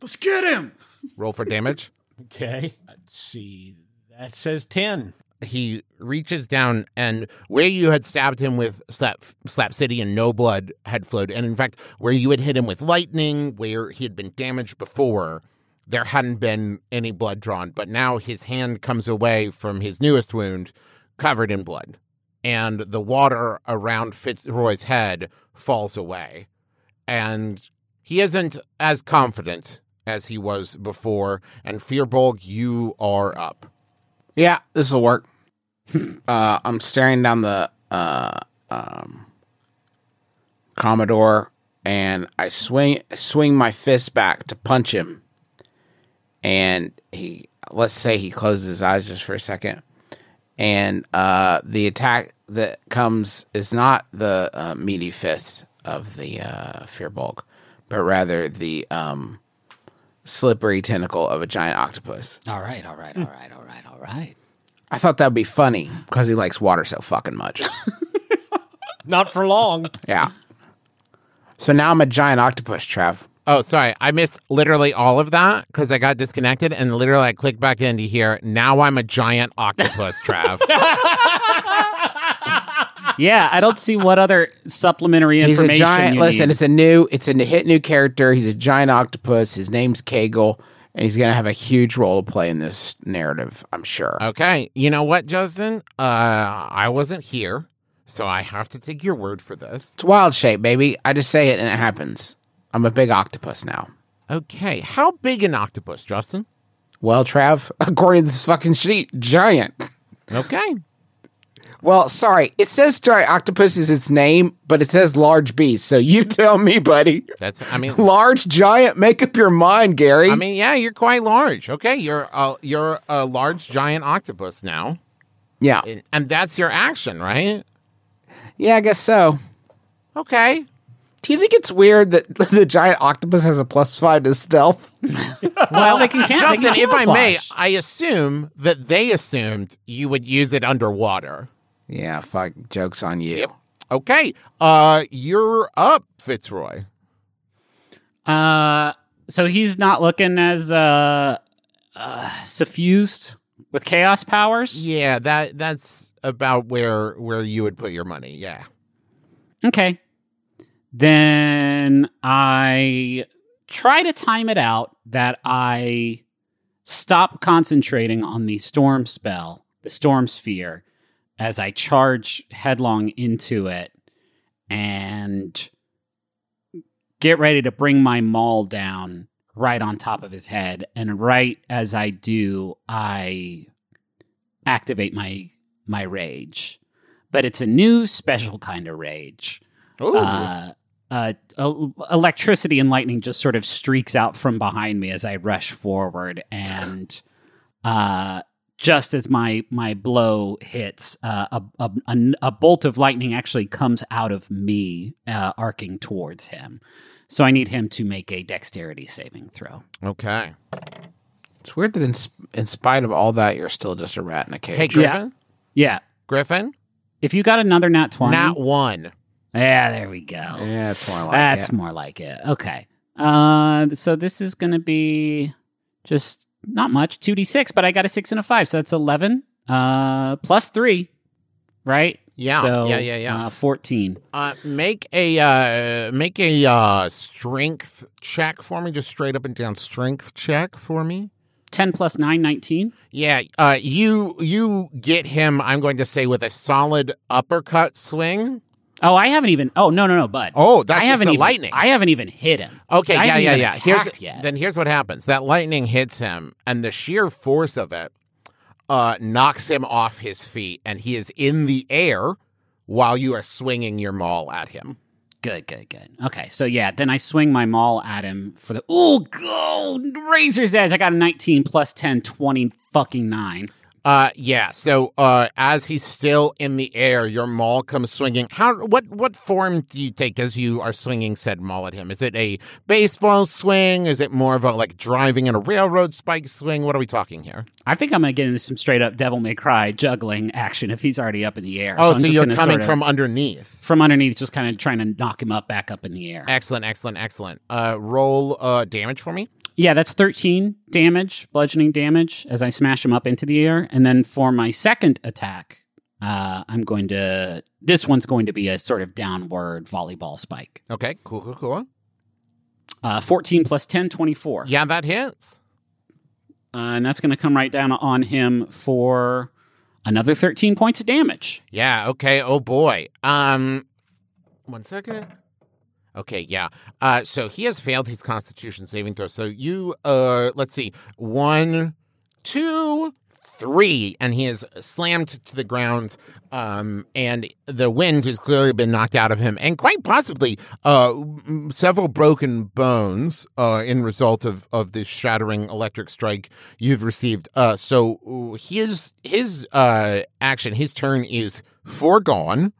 Let's get him! Roll for damage. Okay. Let's see. That says 10. He reaches down, and where you had stabbed him with Slapsidian, no blood had flowed. And in fact, where you had hit him with lightning, where he had been damaged before... There hadn't been any blood drawn, but now his hand comes away from his newest wound covered in blood, and the water around Fitzroy's head falls away, and he isn't as confident as he was before, and Fearbolg, you are up. Yeah, this will work. I'm staring down the Commodore, and I swing my fist back to punch him. And let's say he closes his eyes just for a second. And the attack that comes is not the meaty fist of the Fearbolg, but rather the slippery tentacle of a giant octopus. All right. I thought that'd be funny because he likes water so fucking much. Not for long. Yeah. So now I'm a giant octopus, Trav. Oh, sorry. I missed literally all of that because I got disconnected, and literally I clicked back into here. Now I'm a giant octopus, Trav. Yeah, I don't see what other supplementary information he's a giant, you need. It's a new character. He's a giant octopus. His name's Kegel, and he's going to have a huge role to play in this narrative, I'm sure. Okay. You know what, Justin? I wasn't here, so I have to take your word for this. It's wild shape, baby. I just say it, and it happens. I'm a big octopus now. Okay, how big an octopus, Justin? Well, Trav, according to this fucking sheet, giant. Okay. Well, sorry, it says giant octopus is its name, but it says large beast, so you tell me, buddy. Large, giant, make up your mind, Gary. I mean, yeah, you're quite large. Okay, you're a large, giant octopus now. Yeah. And that's your action, right? Yeah, I guess so. Okay. Do you think it's weird that the giant octopus has a +5 to stealth? Well, they can camouflage. Justin, if I may, I assume that they assumed you would use it underwater. Yeah, fuck. Joke's on you. Yep. Okay. You're up, Fitzroy. So he's not looking as suffused with chaos powers? Yeah, that's about where you would put your money, yeah. Okay. Then I try to time it out that I stop concentrating on the storm spell, the storm sphere, as I charge headlong into it and get ready to bring my maul down right on top of his head. And right as I do, I activate my rage. But it's a new special kind of rage. Electricity and lightning just sort of streaks out from behind me as I rush forward. And just as my blow hits, a bolt of lightning actually comes out of me, arcing towards him. So I need him to make a dexterity saving throw. Okay. It's weird that in spite of all that, you're still just a rat in a cage. Hey, Griffin? Yeah. Griffin? If you got another nat 20. Nat 1. Yeah, there we go. Yeah, that's more like it. Okay. So this is going to be just not much, 2d6, but I got a 6 and a 5, so that's 11. Plus 3, right? Yeah, so, yeah. 14. Make a strength check for me, just straight up and down strength check for me. 10 plus 9, 19. Yeah, you get him, I'm going to say, with a solid uppercut swing. Oh, I haven't even... Oh, no, bud. Oh, that's just the lightning. I haven't even hit him. Okay, yeah. Then here's what happens. That lightning hits him, and the sheer force of it knocks him off his feet, and he is in the air while you are swinging your maul at him. Good. Okay, so yeah, then I swing my maul at him for the... Ooh, go! Razor's Edge! I got a 19 plus 10, 20 fucking 9. So as he's still in the air, your maul comes swinging. What form do you take as you are swinging said maul at him? Is it a baseball swing? Is it more of a, like, driving in a railroad spike swing? What are we talking here? I think I'm going to get into some straight-up Devil May Cry juggling action if he's already up in the air. Oh, so you're coming sort of from underneath. From underneath, just kind of trying to knock him up back up in the air. Excellent. Roll damage for me. Yeah, that's 13 damage, bludgeoning damage, as I smash him up into the air. And then for my second attack, this one's going to be a sort of downward volleyball spike. Okay, cool. 14 plus 10, 24. Yeah, that hits. And that's going to come right down on him for another 13 points of damage. Yeah, okay, oh boy. 1 second. Okay, yeah. So he has failed his Constitution saving throw. So you, let's see, 1, 2, 3, and he is slammed to the ground. And the wind has clearly been knocked out of him, and quite possibly several broken bones in result of this shattering electric strike you've received. So his action, his turn is foregone.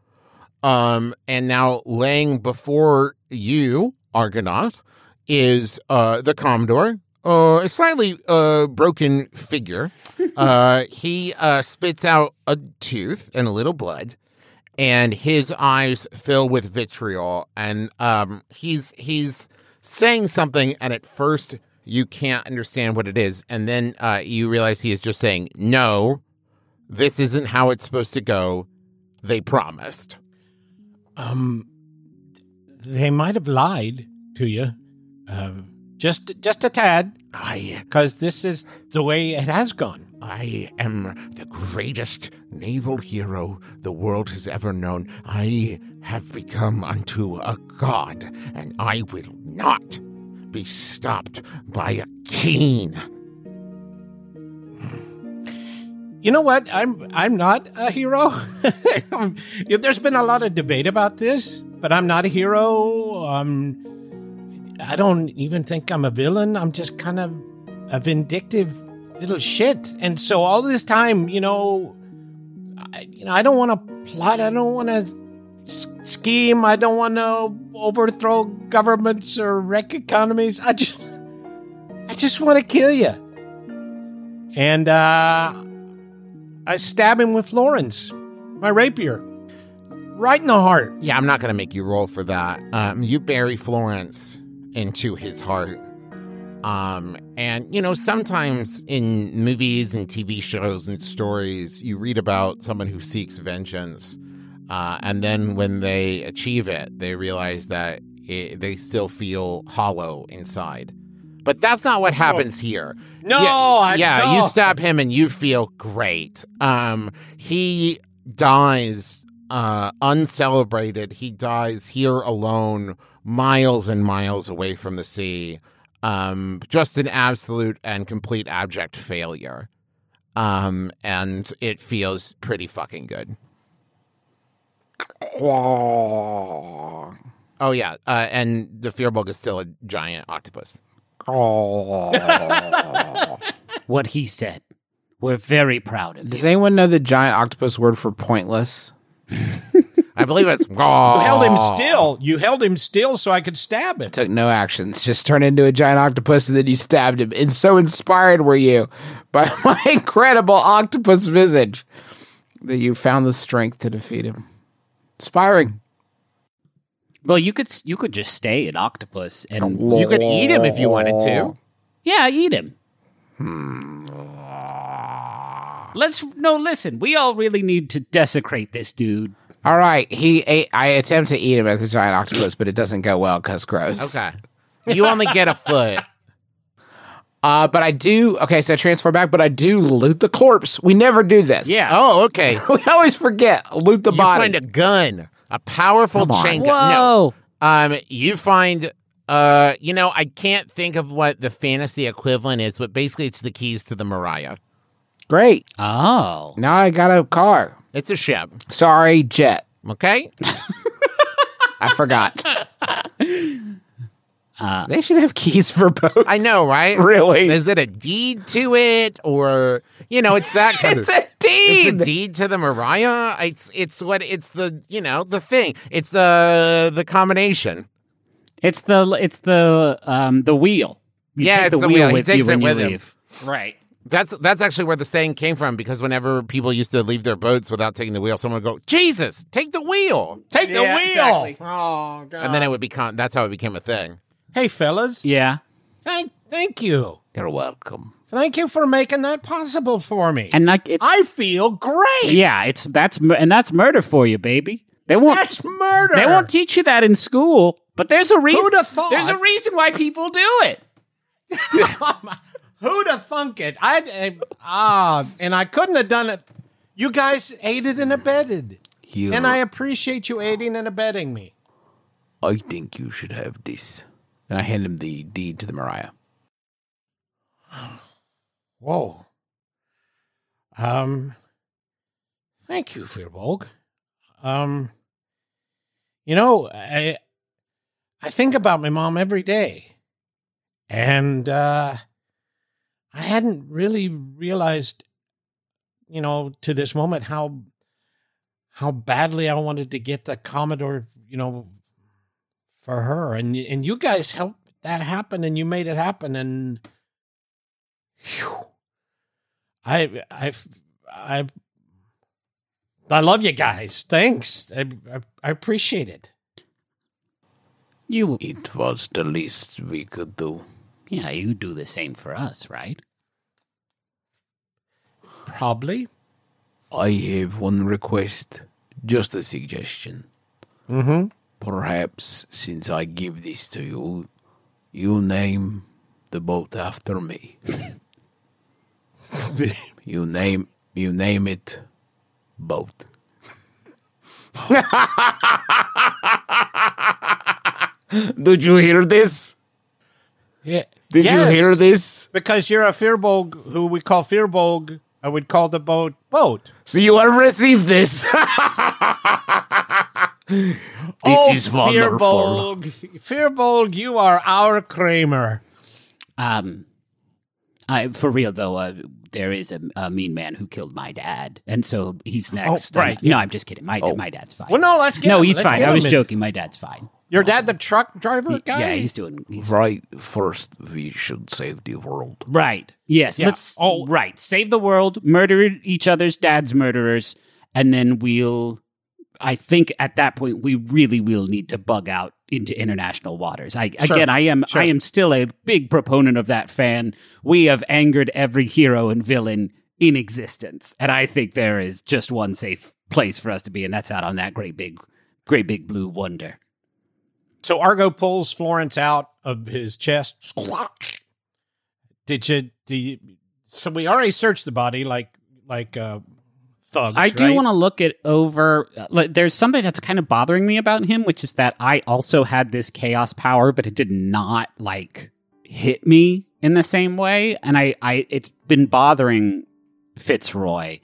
And now laying before you, Argonaut, is the Commodore, a slightly broken figure. He spits out a tooth and a little blood, and his eyes fill with vitriol. And he's saying something, and at first you can't understand what it is, and then you realize he is just saying, "No, this isn't how it's supposed to go. They promised." They might have lied to you, just a tad. Because this is the way it has gone. I am the greatest naval hero the world has ever known. I have become unto a god, and I will not be stopped by a king. You know what? I'm not a hero. There's been a lot of debate about this, but I'm not a hero. I don't even think I'm a villain. I'm just kind of a vindictive little shit. And so all this time, I don't want to plot. I don't want to scheme. I don't want to overthrow governments or wreck economies. I just want to kill you. And I stab him with Florence, my rapier, right in the heart. Yeah, I'm not going to make you roll for that. You bury Florence into his heart. And, sometimes in movies and TV shows and stories, you read about someone who seeks vengeance. And then when they achieve it, they realize that they still feel hollow inside. But that's not what happens here. No, you stab him and you feel great. He dies uncelebrated. He dies here alone, miles and miles away from the sea. Just an absolute and complete abject failure. And it feels pretty fucking good. Oh, yeah. And the Fearbook is still a giant octopus. What he said. We're very proud of you. Does anyone know the giant octopus word for pointless? I believe it's... You held him still. You held him still so I could stab him. Took no actions. Just turned into a giant octopus and then you stabbed him. And so inspired were you by my incredible octopus visage that you found the strength to defeat him. Inspiring. Well, you could just stay an octopus and you could eat him if you wanted to. Yeah, eat him. Listen, we all really need to desecrate this dude. All right, I attempt to eat him as a giant octopus, but it doesn't go well because gross. Okay. You only get a foot. But I do, okay, so I transfer back, but I do loot the corpse. We never do this. Yeah. Oh, okay. We always forget. Loot the body. You find a gun. A powerful chain gun. Whoa. No. You find, I can't think of what the fantasy equivalent is, but basically it's the keys to the Mariah. Great. Oh. Now I got a car. It's a ship. Sorry, jet. Okay. I forgot. They should have keys for boats. I know, right? Really? Is it a deed to it? Or, it's that kind of... It's a deed to the Mariah. It's the thing. It's the combination. It's the wheel. You take the wheel with you when you leave. Right. That's actually where the saying came from, because whenever people used to leave their boats without taking the wheel, someone would go, Jesus, take the wheel. Take the wheel. Exactly. Oh, God. And then it would become, that's how it became a thing. Hey, fellas. Yeah. Thank you. You're welcome. Thank you for making that possible for me. And I feel great. Yeah, that's murder for you, baby. That's murder. They won't teach you that in school, but there's a reason. Who'da thought? There's a reason why people do it. Who'da thunk it? And I couldn't have done it. You guys aided and abetted, and I appreciate you aiding and abetting me. I think you should have this. And I hand him the deed to the Mariah. Whoa. Thank you, Firbolg. I think about my mom every day. And I hadn't really realized, to this moment how badly I wanted to get the Commodore, for her. And you guys helped that happen, and you made it happen, and whew. I love you guys. Thanks. I appreciate it. It was the least we could do. Yeah, you do the same for us, right? Probably. I have one request, just a suggestion. Mm-hmm. Perhaps since I give this to you, you name the boat after me. You name it boat. Did you hear this? Yeah. Did you hear this? Because you're a Firbolg who we call Firbolg. I would call the boat. So you will receive this. This is wonderful. Firbolg, you are our Kramer. For real though, there is a mean man who killed my dad, and so he's next. Oh, right. No, I'm just kidding. My dad's fine. Well, no, let's get. No, he's fine. I was joking. My dad's fine. Your dad, the truck driver guy. Yeah, he's doing. Fine. First, we should save the world. Right. Yes. Yeah. Let's. Oh, right. Save the world. Murder each other's dad's murderers, and then we'll. I think at that point we really will need to bug out into international waters. I am still a big proponent of that fan. We have angered every hero and villain in existence, and I think there is just one safe place for us to be, and that's out on that great big blue wonder. So Argo pulls Florence out of his chest. Squawk. So we already searched the body like thugs, I do want to look it over. There's something that's kind of bothering me about him, which is that I also had this chaos power, but it did not hit me in the same way. And it's been bothering Fitzroy.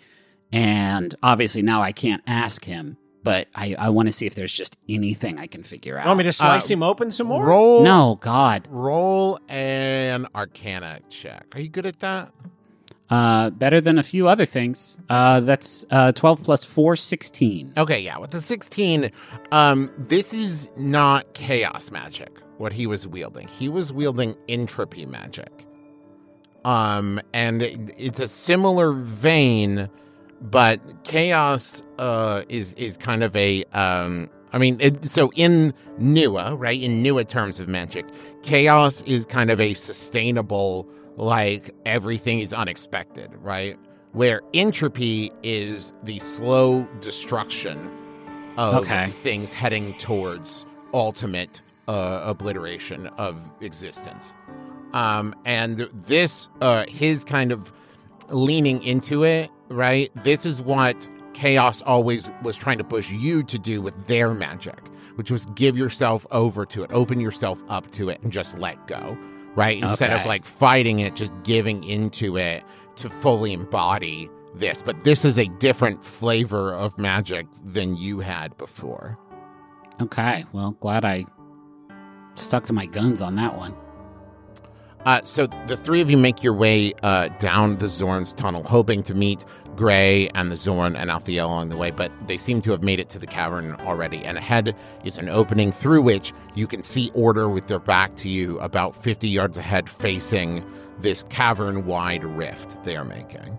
And obviously now I can't ask him, but I want to see if there's just anything I can figure out. Want me to slice him open some more? Roll an Arcana check. Are you good at that? Better than a few other things. That's 12 plus 4, 16. Okay, yeah, with the 16, this is not chaos magic, what he was wielding. He was wielding entropy magic. And it's a similar vein, but chaos is kind of a... so in Nua, right, in Nua terms of magic, chaos is kind of a sustainable... like everything is unexpected, right? Where entropy is the slow destruction of things heading towards ultimate obliteration of existence. And this, his kind of leaning into it, right? This is what chaos always was trying to push you to do with their magic, which was give yourself over to it, open yourself up to it, and just let go. Right? Instead of like fighting it, just giving into it to fully embody this. But this is a different flavor of magic than you had before. Okay. Well, glad I stuck to my guns on that one. So the three of you make your way down the Zorn's tunnel, hoping to meet Gray and the Zorn and Althea along the way, but they seem to have made it to the cavern already. And ahead is an opening through which you can see Order with their back to you about 50 yards ahead facing this cavern-wide rift they are making.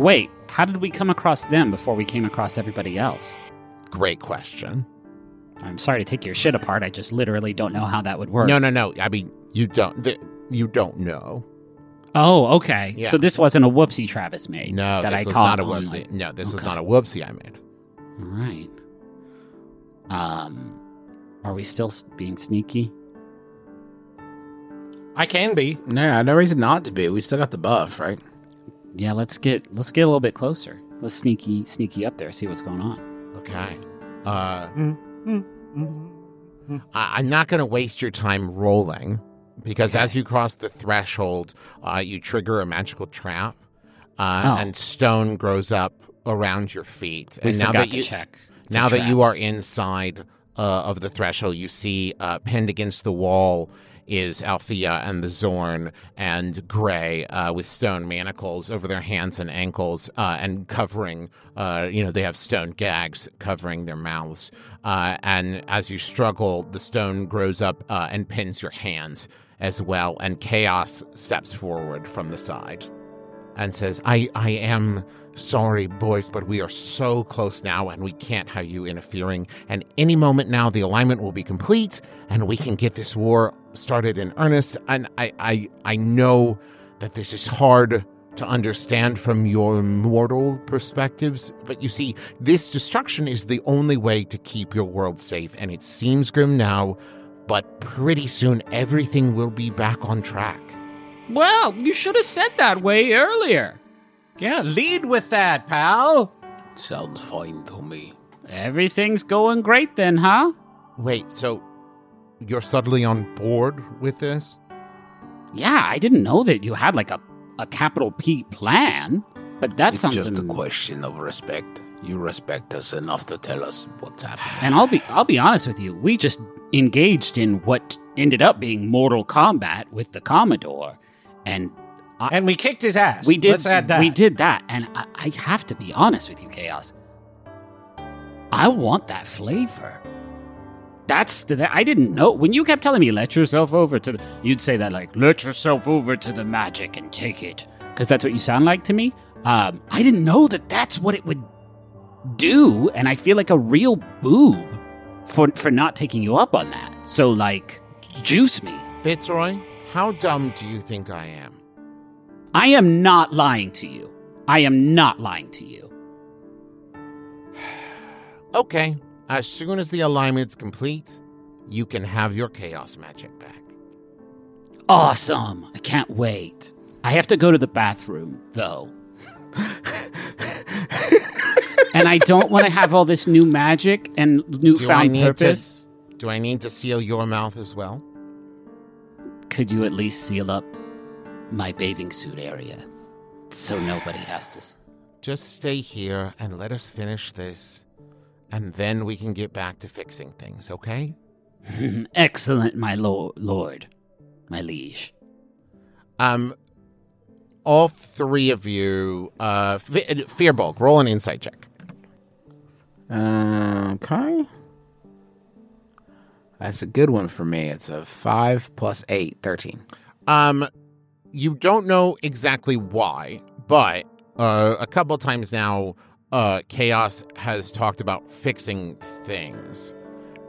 Wait, how did we come across them before we came across everybody else? Great question. I'm sorry to take your shit apart. I just literally don't know how that would work. No. I mean... You don't know. Oh, okay. Yeah. So this wasn't a whoopsie Travis made. No, that this was not a whoopsie. Like, no, this was not a whoopsie I made. All right. Are we still being sneaky? I can be. No reason not to be. We still got the buff, right? Yeah, let's get a little bit closer. Let's sneaky up there. See what's going on. Okay. I'm not going to waste your time rolling. Because as you cross the threshold, you trigger a magical trap, and stone grows up around your feet. And now that you are inside of the threshold, you see pinned against the wall is Althea and the Zorn and Gray with stone manacles over their hands and ankles and covering, they have stone gags covering their mouths. And as you struggle, the stone grows up and pins your hands as well, and Chaos steps forward from the side and says, I am sorry, boys, but we are so close now, and we can't have you interfering. And any moment now, the alignment will be complete, and we can get this war started in earnest. And I know that this is hard to understand from your mortal perspectives, but you see, this destruction is the only way to keep your world safe, and it seems grim now, but pretty soon everything will be back on track. Well, you should have said that way earlier. Yeah, lead with that, pal. Sounds fine to me. Everything's going great then, huh? Wait, so you're suddenly on board with this? Yeah, I didn't know that you had like a capital P plan, but that sounds... It's just a question of respect. You respect us enough to tell us what's happening. And I'll be honest with you, we just engaged in what ended up being mortal combat with the Commodore, and we kicked his ass. We did. Let's add that. We did that, and I have to be honest with you, Chaos. I want that flavor. I didn't know. When you kept telling me, let yourself over to the... You'd say that like, let yourself over to the magic and take it, because that's what you sound like to me. I didn't know that that's what it would do, and I feel like a real boob for not taking you up on that. So, like, juice me. Fitzroy, how dumb do you think I am? I am not lying to you. Okay. As soon as the alignment's complete, you can have your chaos magic back. Awesome. I can't wait. I have to go to the bathroom, though. And I don't want to have all this new magic and newfound purpose. Do I need to seal your mouth as well? Could you at least seal up my bathing suit area so nobody has to... Just stay here and let us finish this, and then we can get back to fixing things, okay? Excellent, my lord. My liege. All three of you, Fearbolt, roll an insight check. Okay. That's a good one for me. It's a 5 plus 8, 13. You don't know exactly why, but a couple times now, Chaos has talked about fixing things,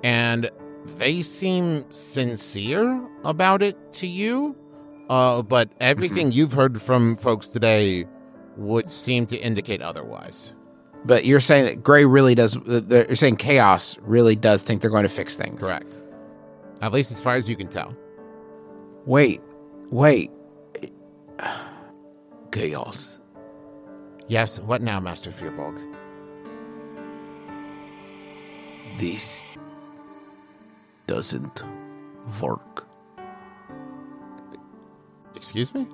and they seem sincere about it to you, but everything you've heard from folks today would seem to indicate otherwise. But you're saying that Gray really does, you're saying Chaos really does think they're going to fix things. Correct. At least as far as you can tell. Wait. Chaos. Yes, what now, Master Fearbold? This doesn't work. Excuse me?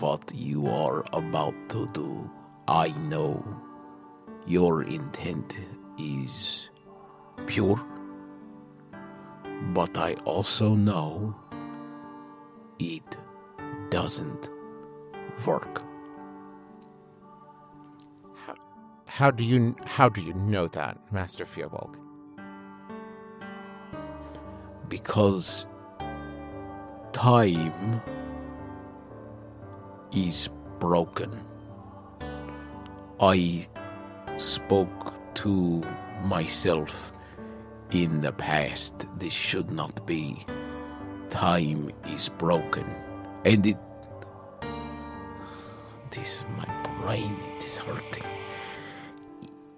What you are about to do, I know. Your intent is pure, but I also know it doesn't work. How do you know that, Master Fearbolg? Because time is broken. I spoke to myself in the past. This should not be. Time is broken. And it... This, my brain, it is hurting.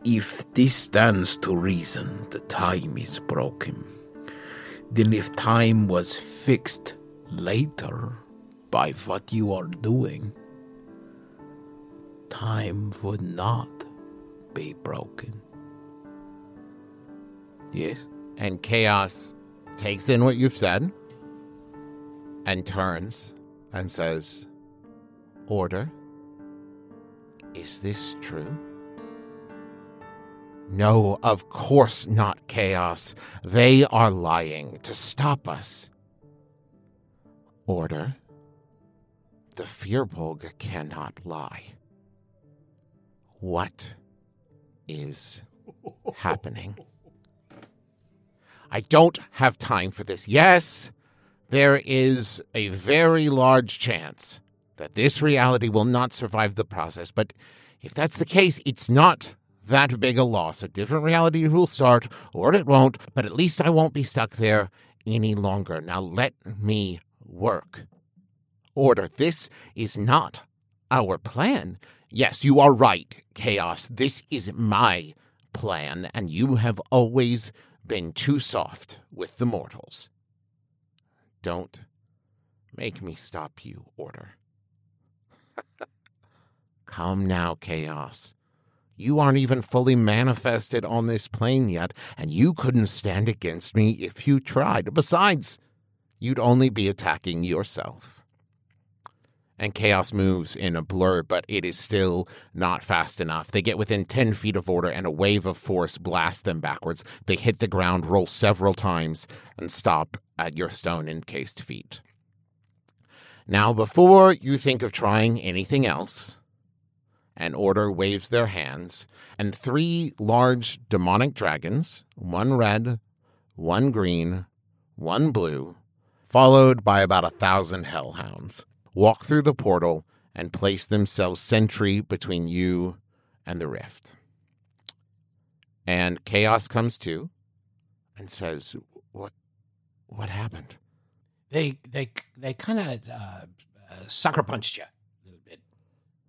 If this stands to reason, the time is broken, then if time was fixed later by what you are doing, time would not be broken. Yes? And Chaos takes in what you've said and turns and says, Order, is this true? No, of course not, Chaos. They are lying to stop us. Order, the Fearbolg cannot lie. What is happening? I don't have time for this. Yes, there is a very large chance that this reality will not survive the process, but if that's the case, it's not that big a loss. A different reality will start, or it won't, but at least I won't be stuck there any longer. Now let me work. Order, this is not our plan. Yes, you are right, Chaos. This is my plan, and you have always been too soft with the mortals. Don't make me stop you, Order. Come now, Chaos. You aren't even fully manifested on this plane yet, and you couldn't stand against me if you tried. Besides, you'd only be attacking yourself. And Chaos moves in a blur, but it is still not fast enough. They get within 10 feet of Order, and a wave of force blasts them backwards. They hit the ground, roll several times, and stop at your stone-encased feet. Now, before you think of trying anything else, an Order waves their hands, and three large demonic dragons, one red, one green, one blue, followed by about 1,000 hellhounds, walk through the portal and place themselves sentry between you and the rift. And Chaos comes to and says, What happened? They kind of sucker punched you a little bit,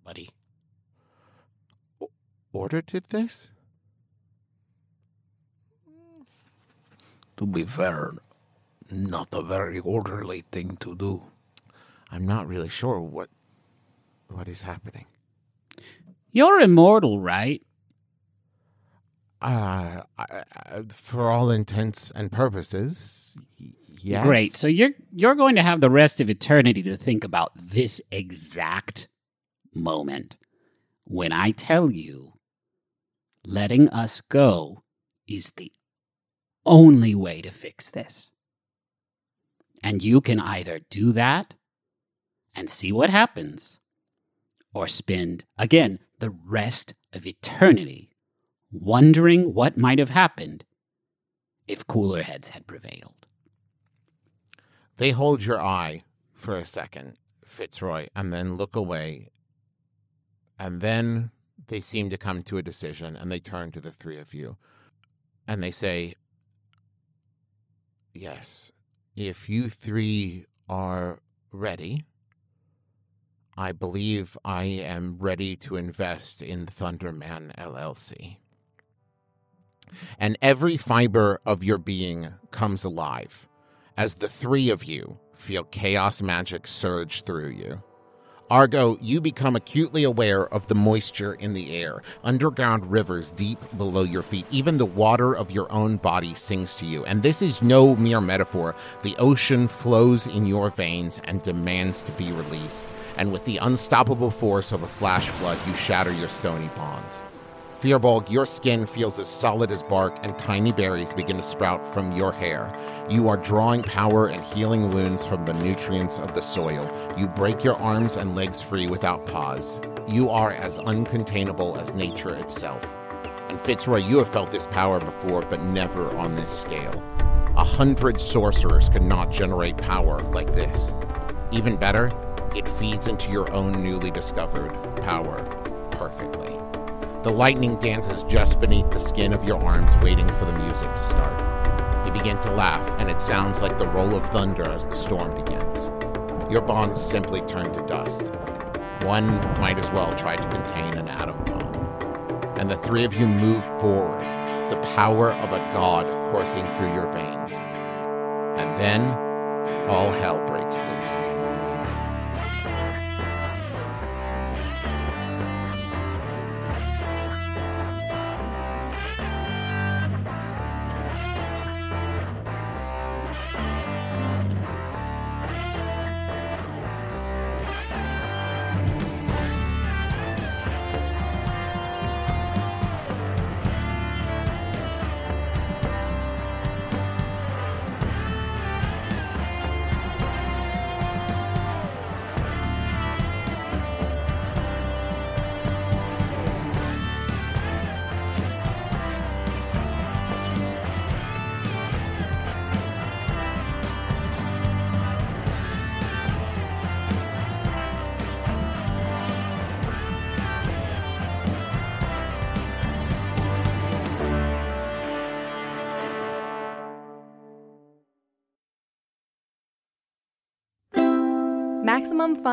buddy. Order did this? To be fair, not a very orderly thing to do. I'm not really sure what is happening. You're immortal, right? For all intents and purposes, yes. Great. So you're going to have the rest of eternity to think about this exact moment when I tell you letting us go is the only way to fix this. And you can either do that and see what happens, or spend, again, the rest of eternity wondering what might have happened if cooler heads had prevailed. They hold your eye for a second, Fitzroy, and then look away. And then they seem to come to a decision, and they turn to the three of you. And they say, yes, if you three are ready, I believe I am ready to invest in Thunderman LLC. And every fiber of your being comes alive as the three of you feel chaos magic surge through you. Argo, you become acutely aware of the moisture in the air, underground rivers deep below your feet. Even the water of your own body sings to you. And this is no mere metaphor. The ocean flows in your veins and demands to be released. And with the unstoppable force of a flash flood, you shatter your stony bonds. Firbolg, your skin feels as solid as bark, and tiny berries begin to sprout from your hair. You are drawing power and healing wounds from the nutrients of the soil. You break your arms and legs free without pause. You are as uncontainable as nature itself. And Fitzroy, you have felt this power before, but never on this scale. 100 sorcerers could not generate power like this. Even better, it feeds into your own newly discovered power perfectly. The lightning dances just beneath the skin of your arms, waiting for the music to start. You begin to laugh, and it sounds like the roll of thunder as the storm begins. Your bonds simply turn to dust. One might as well try to contain an atom bomb. And the three of you move forward, the power of a god coursing through your veins. And then, all hell breaks loose.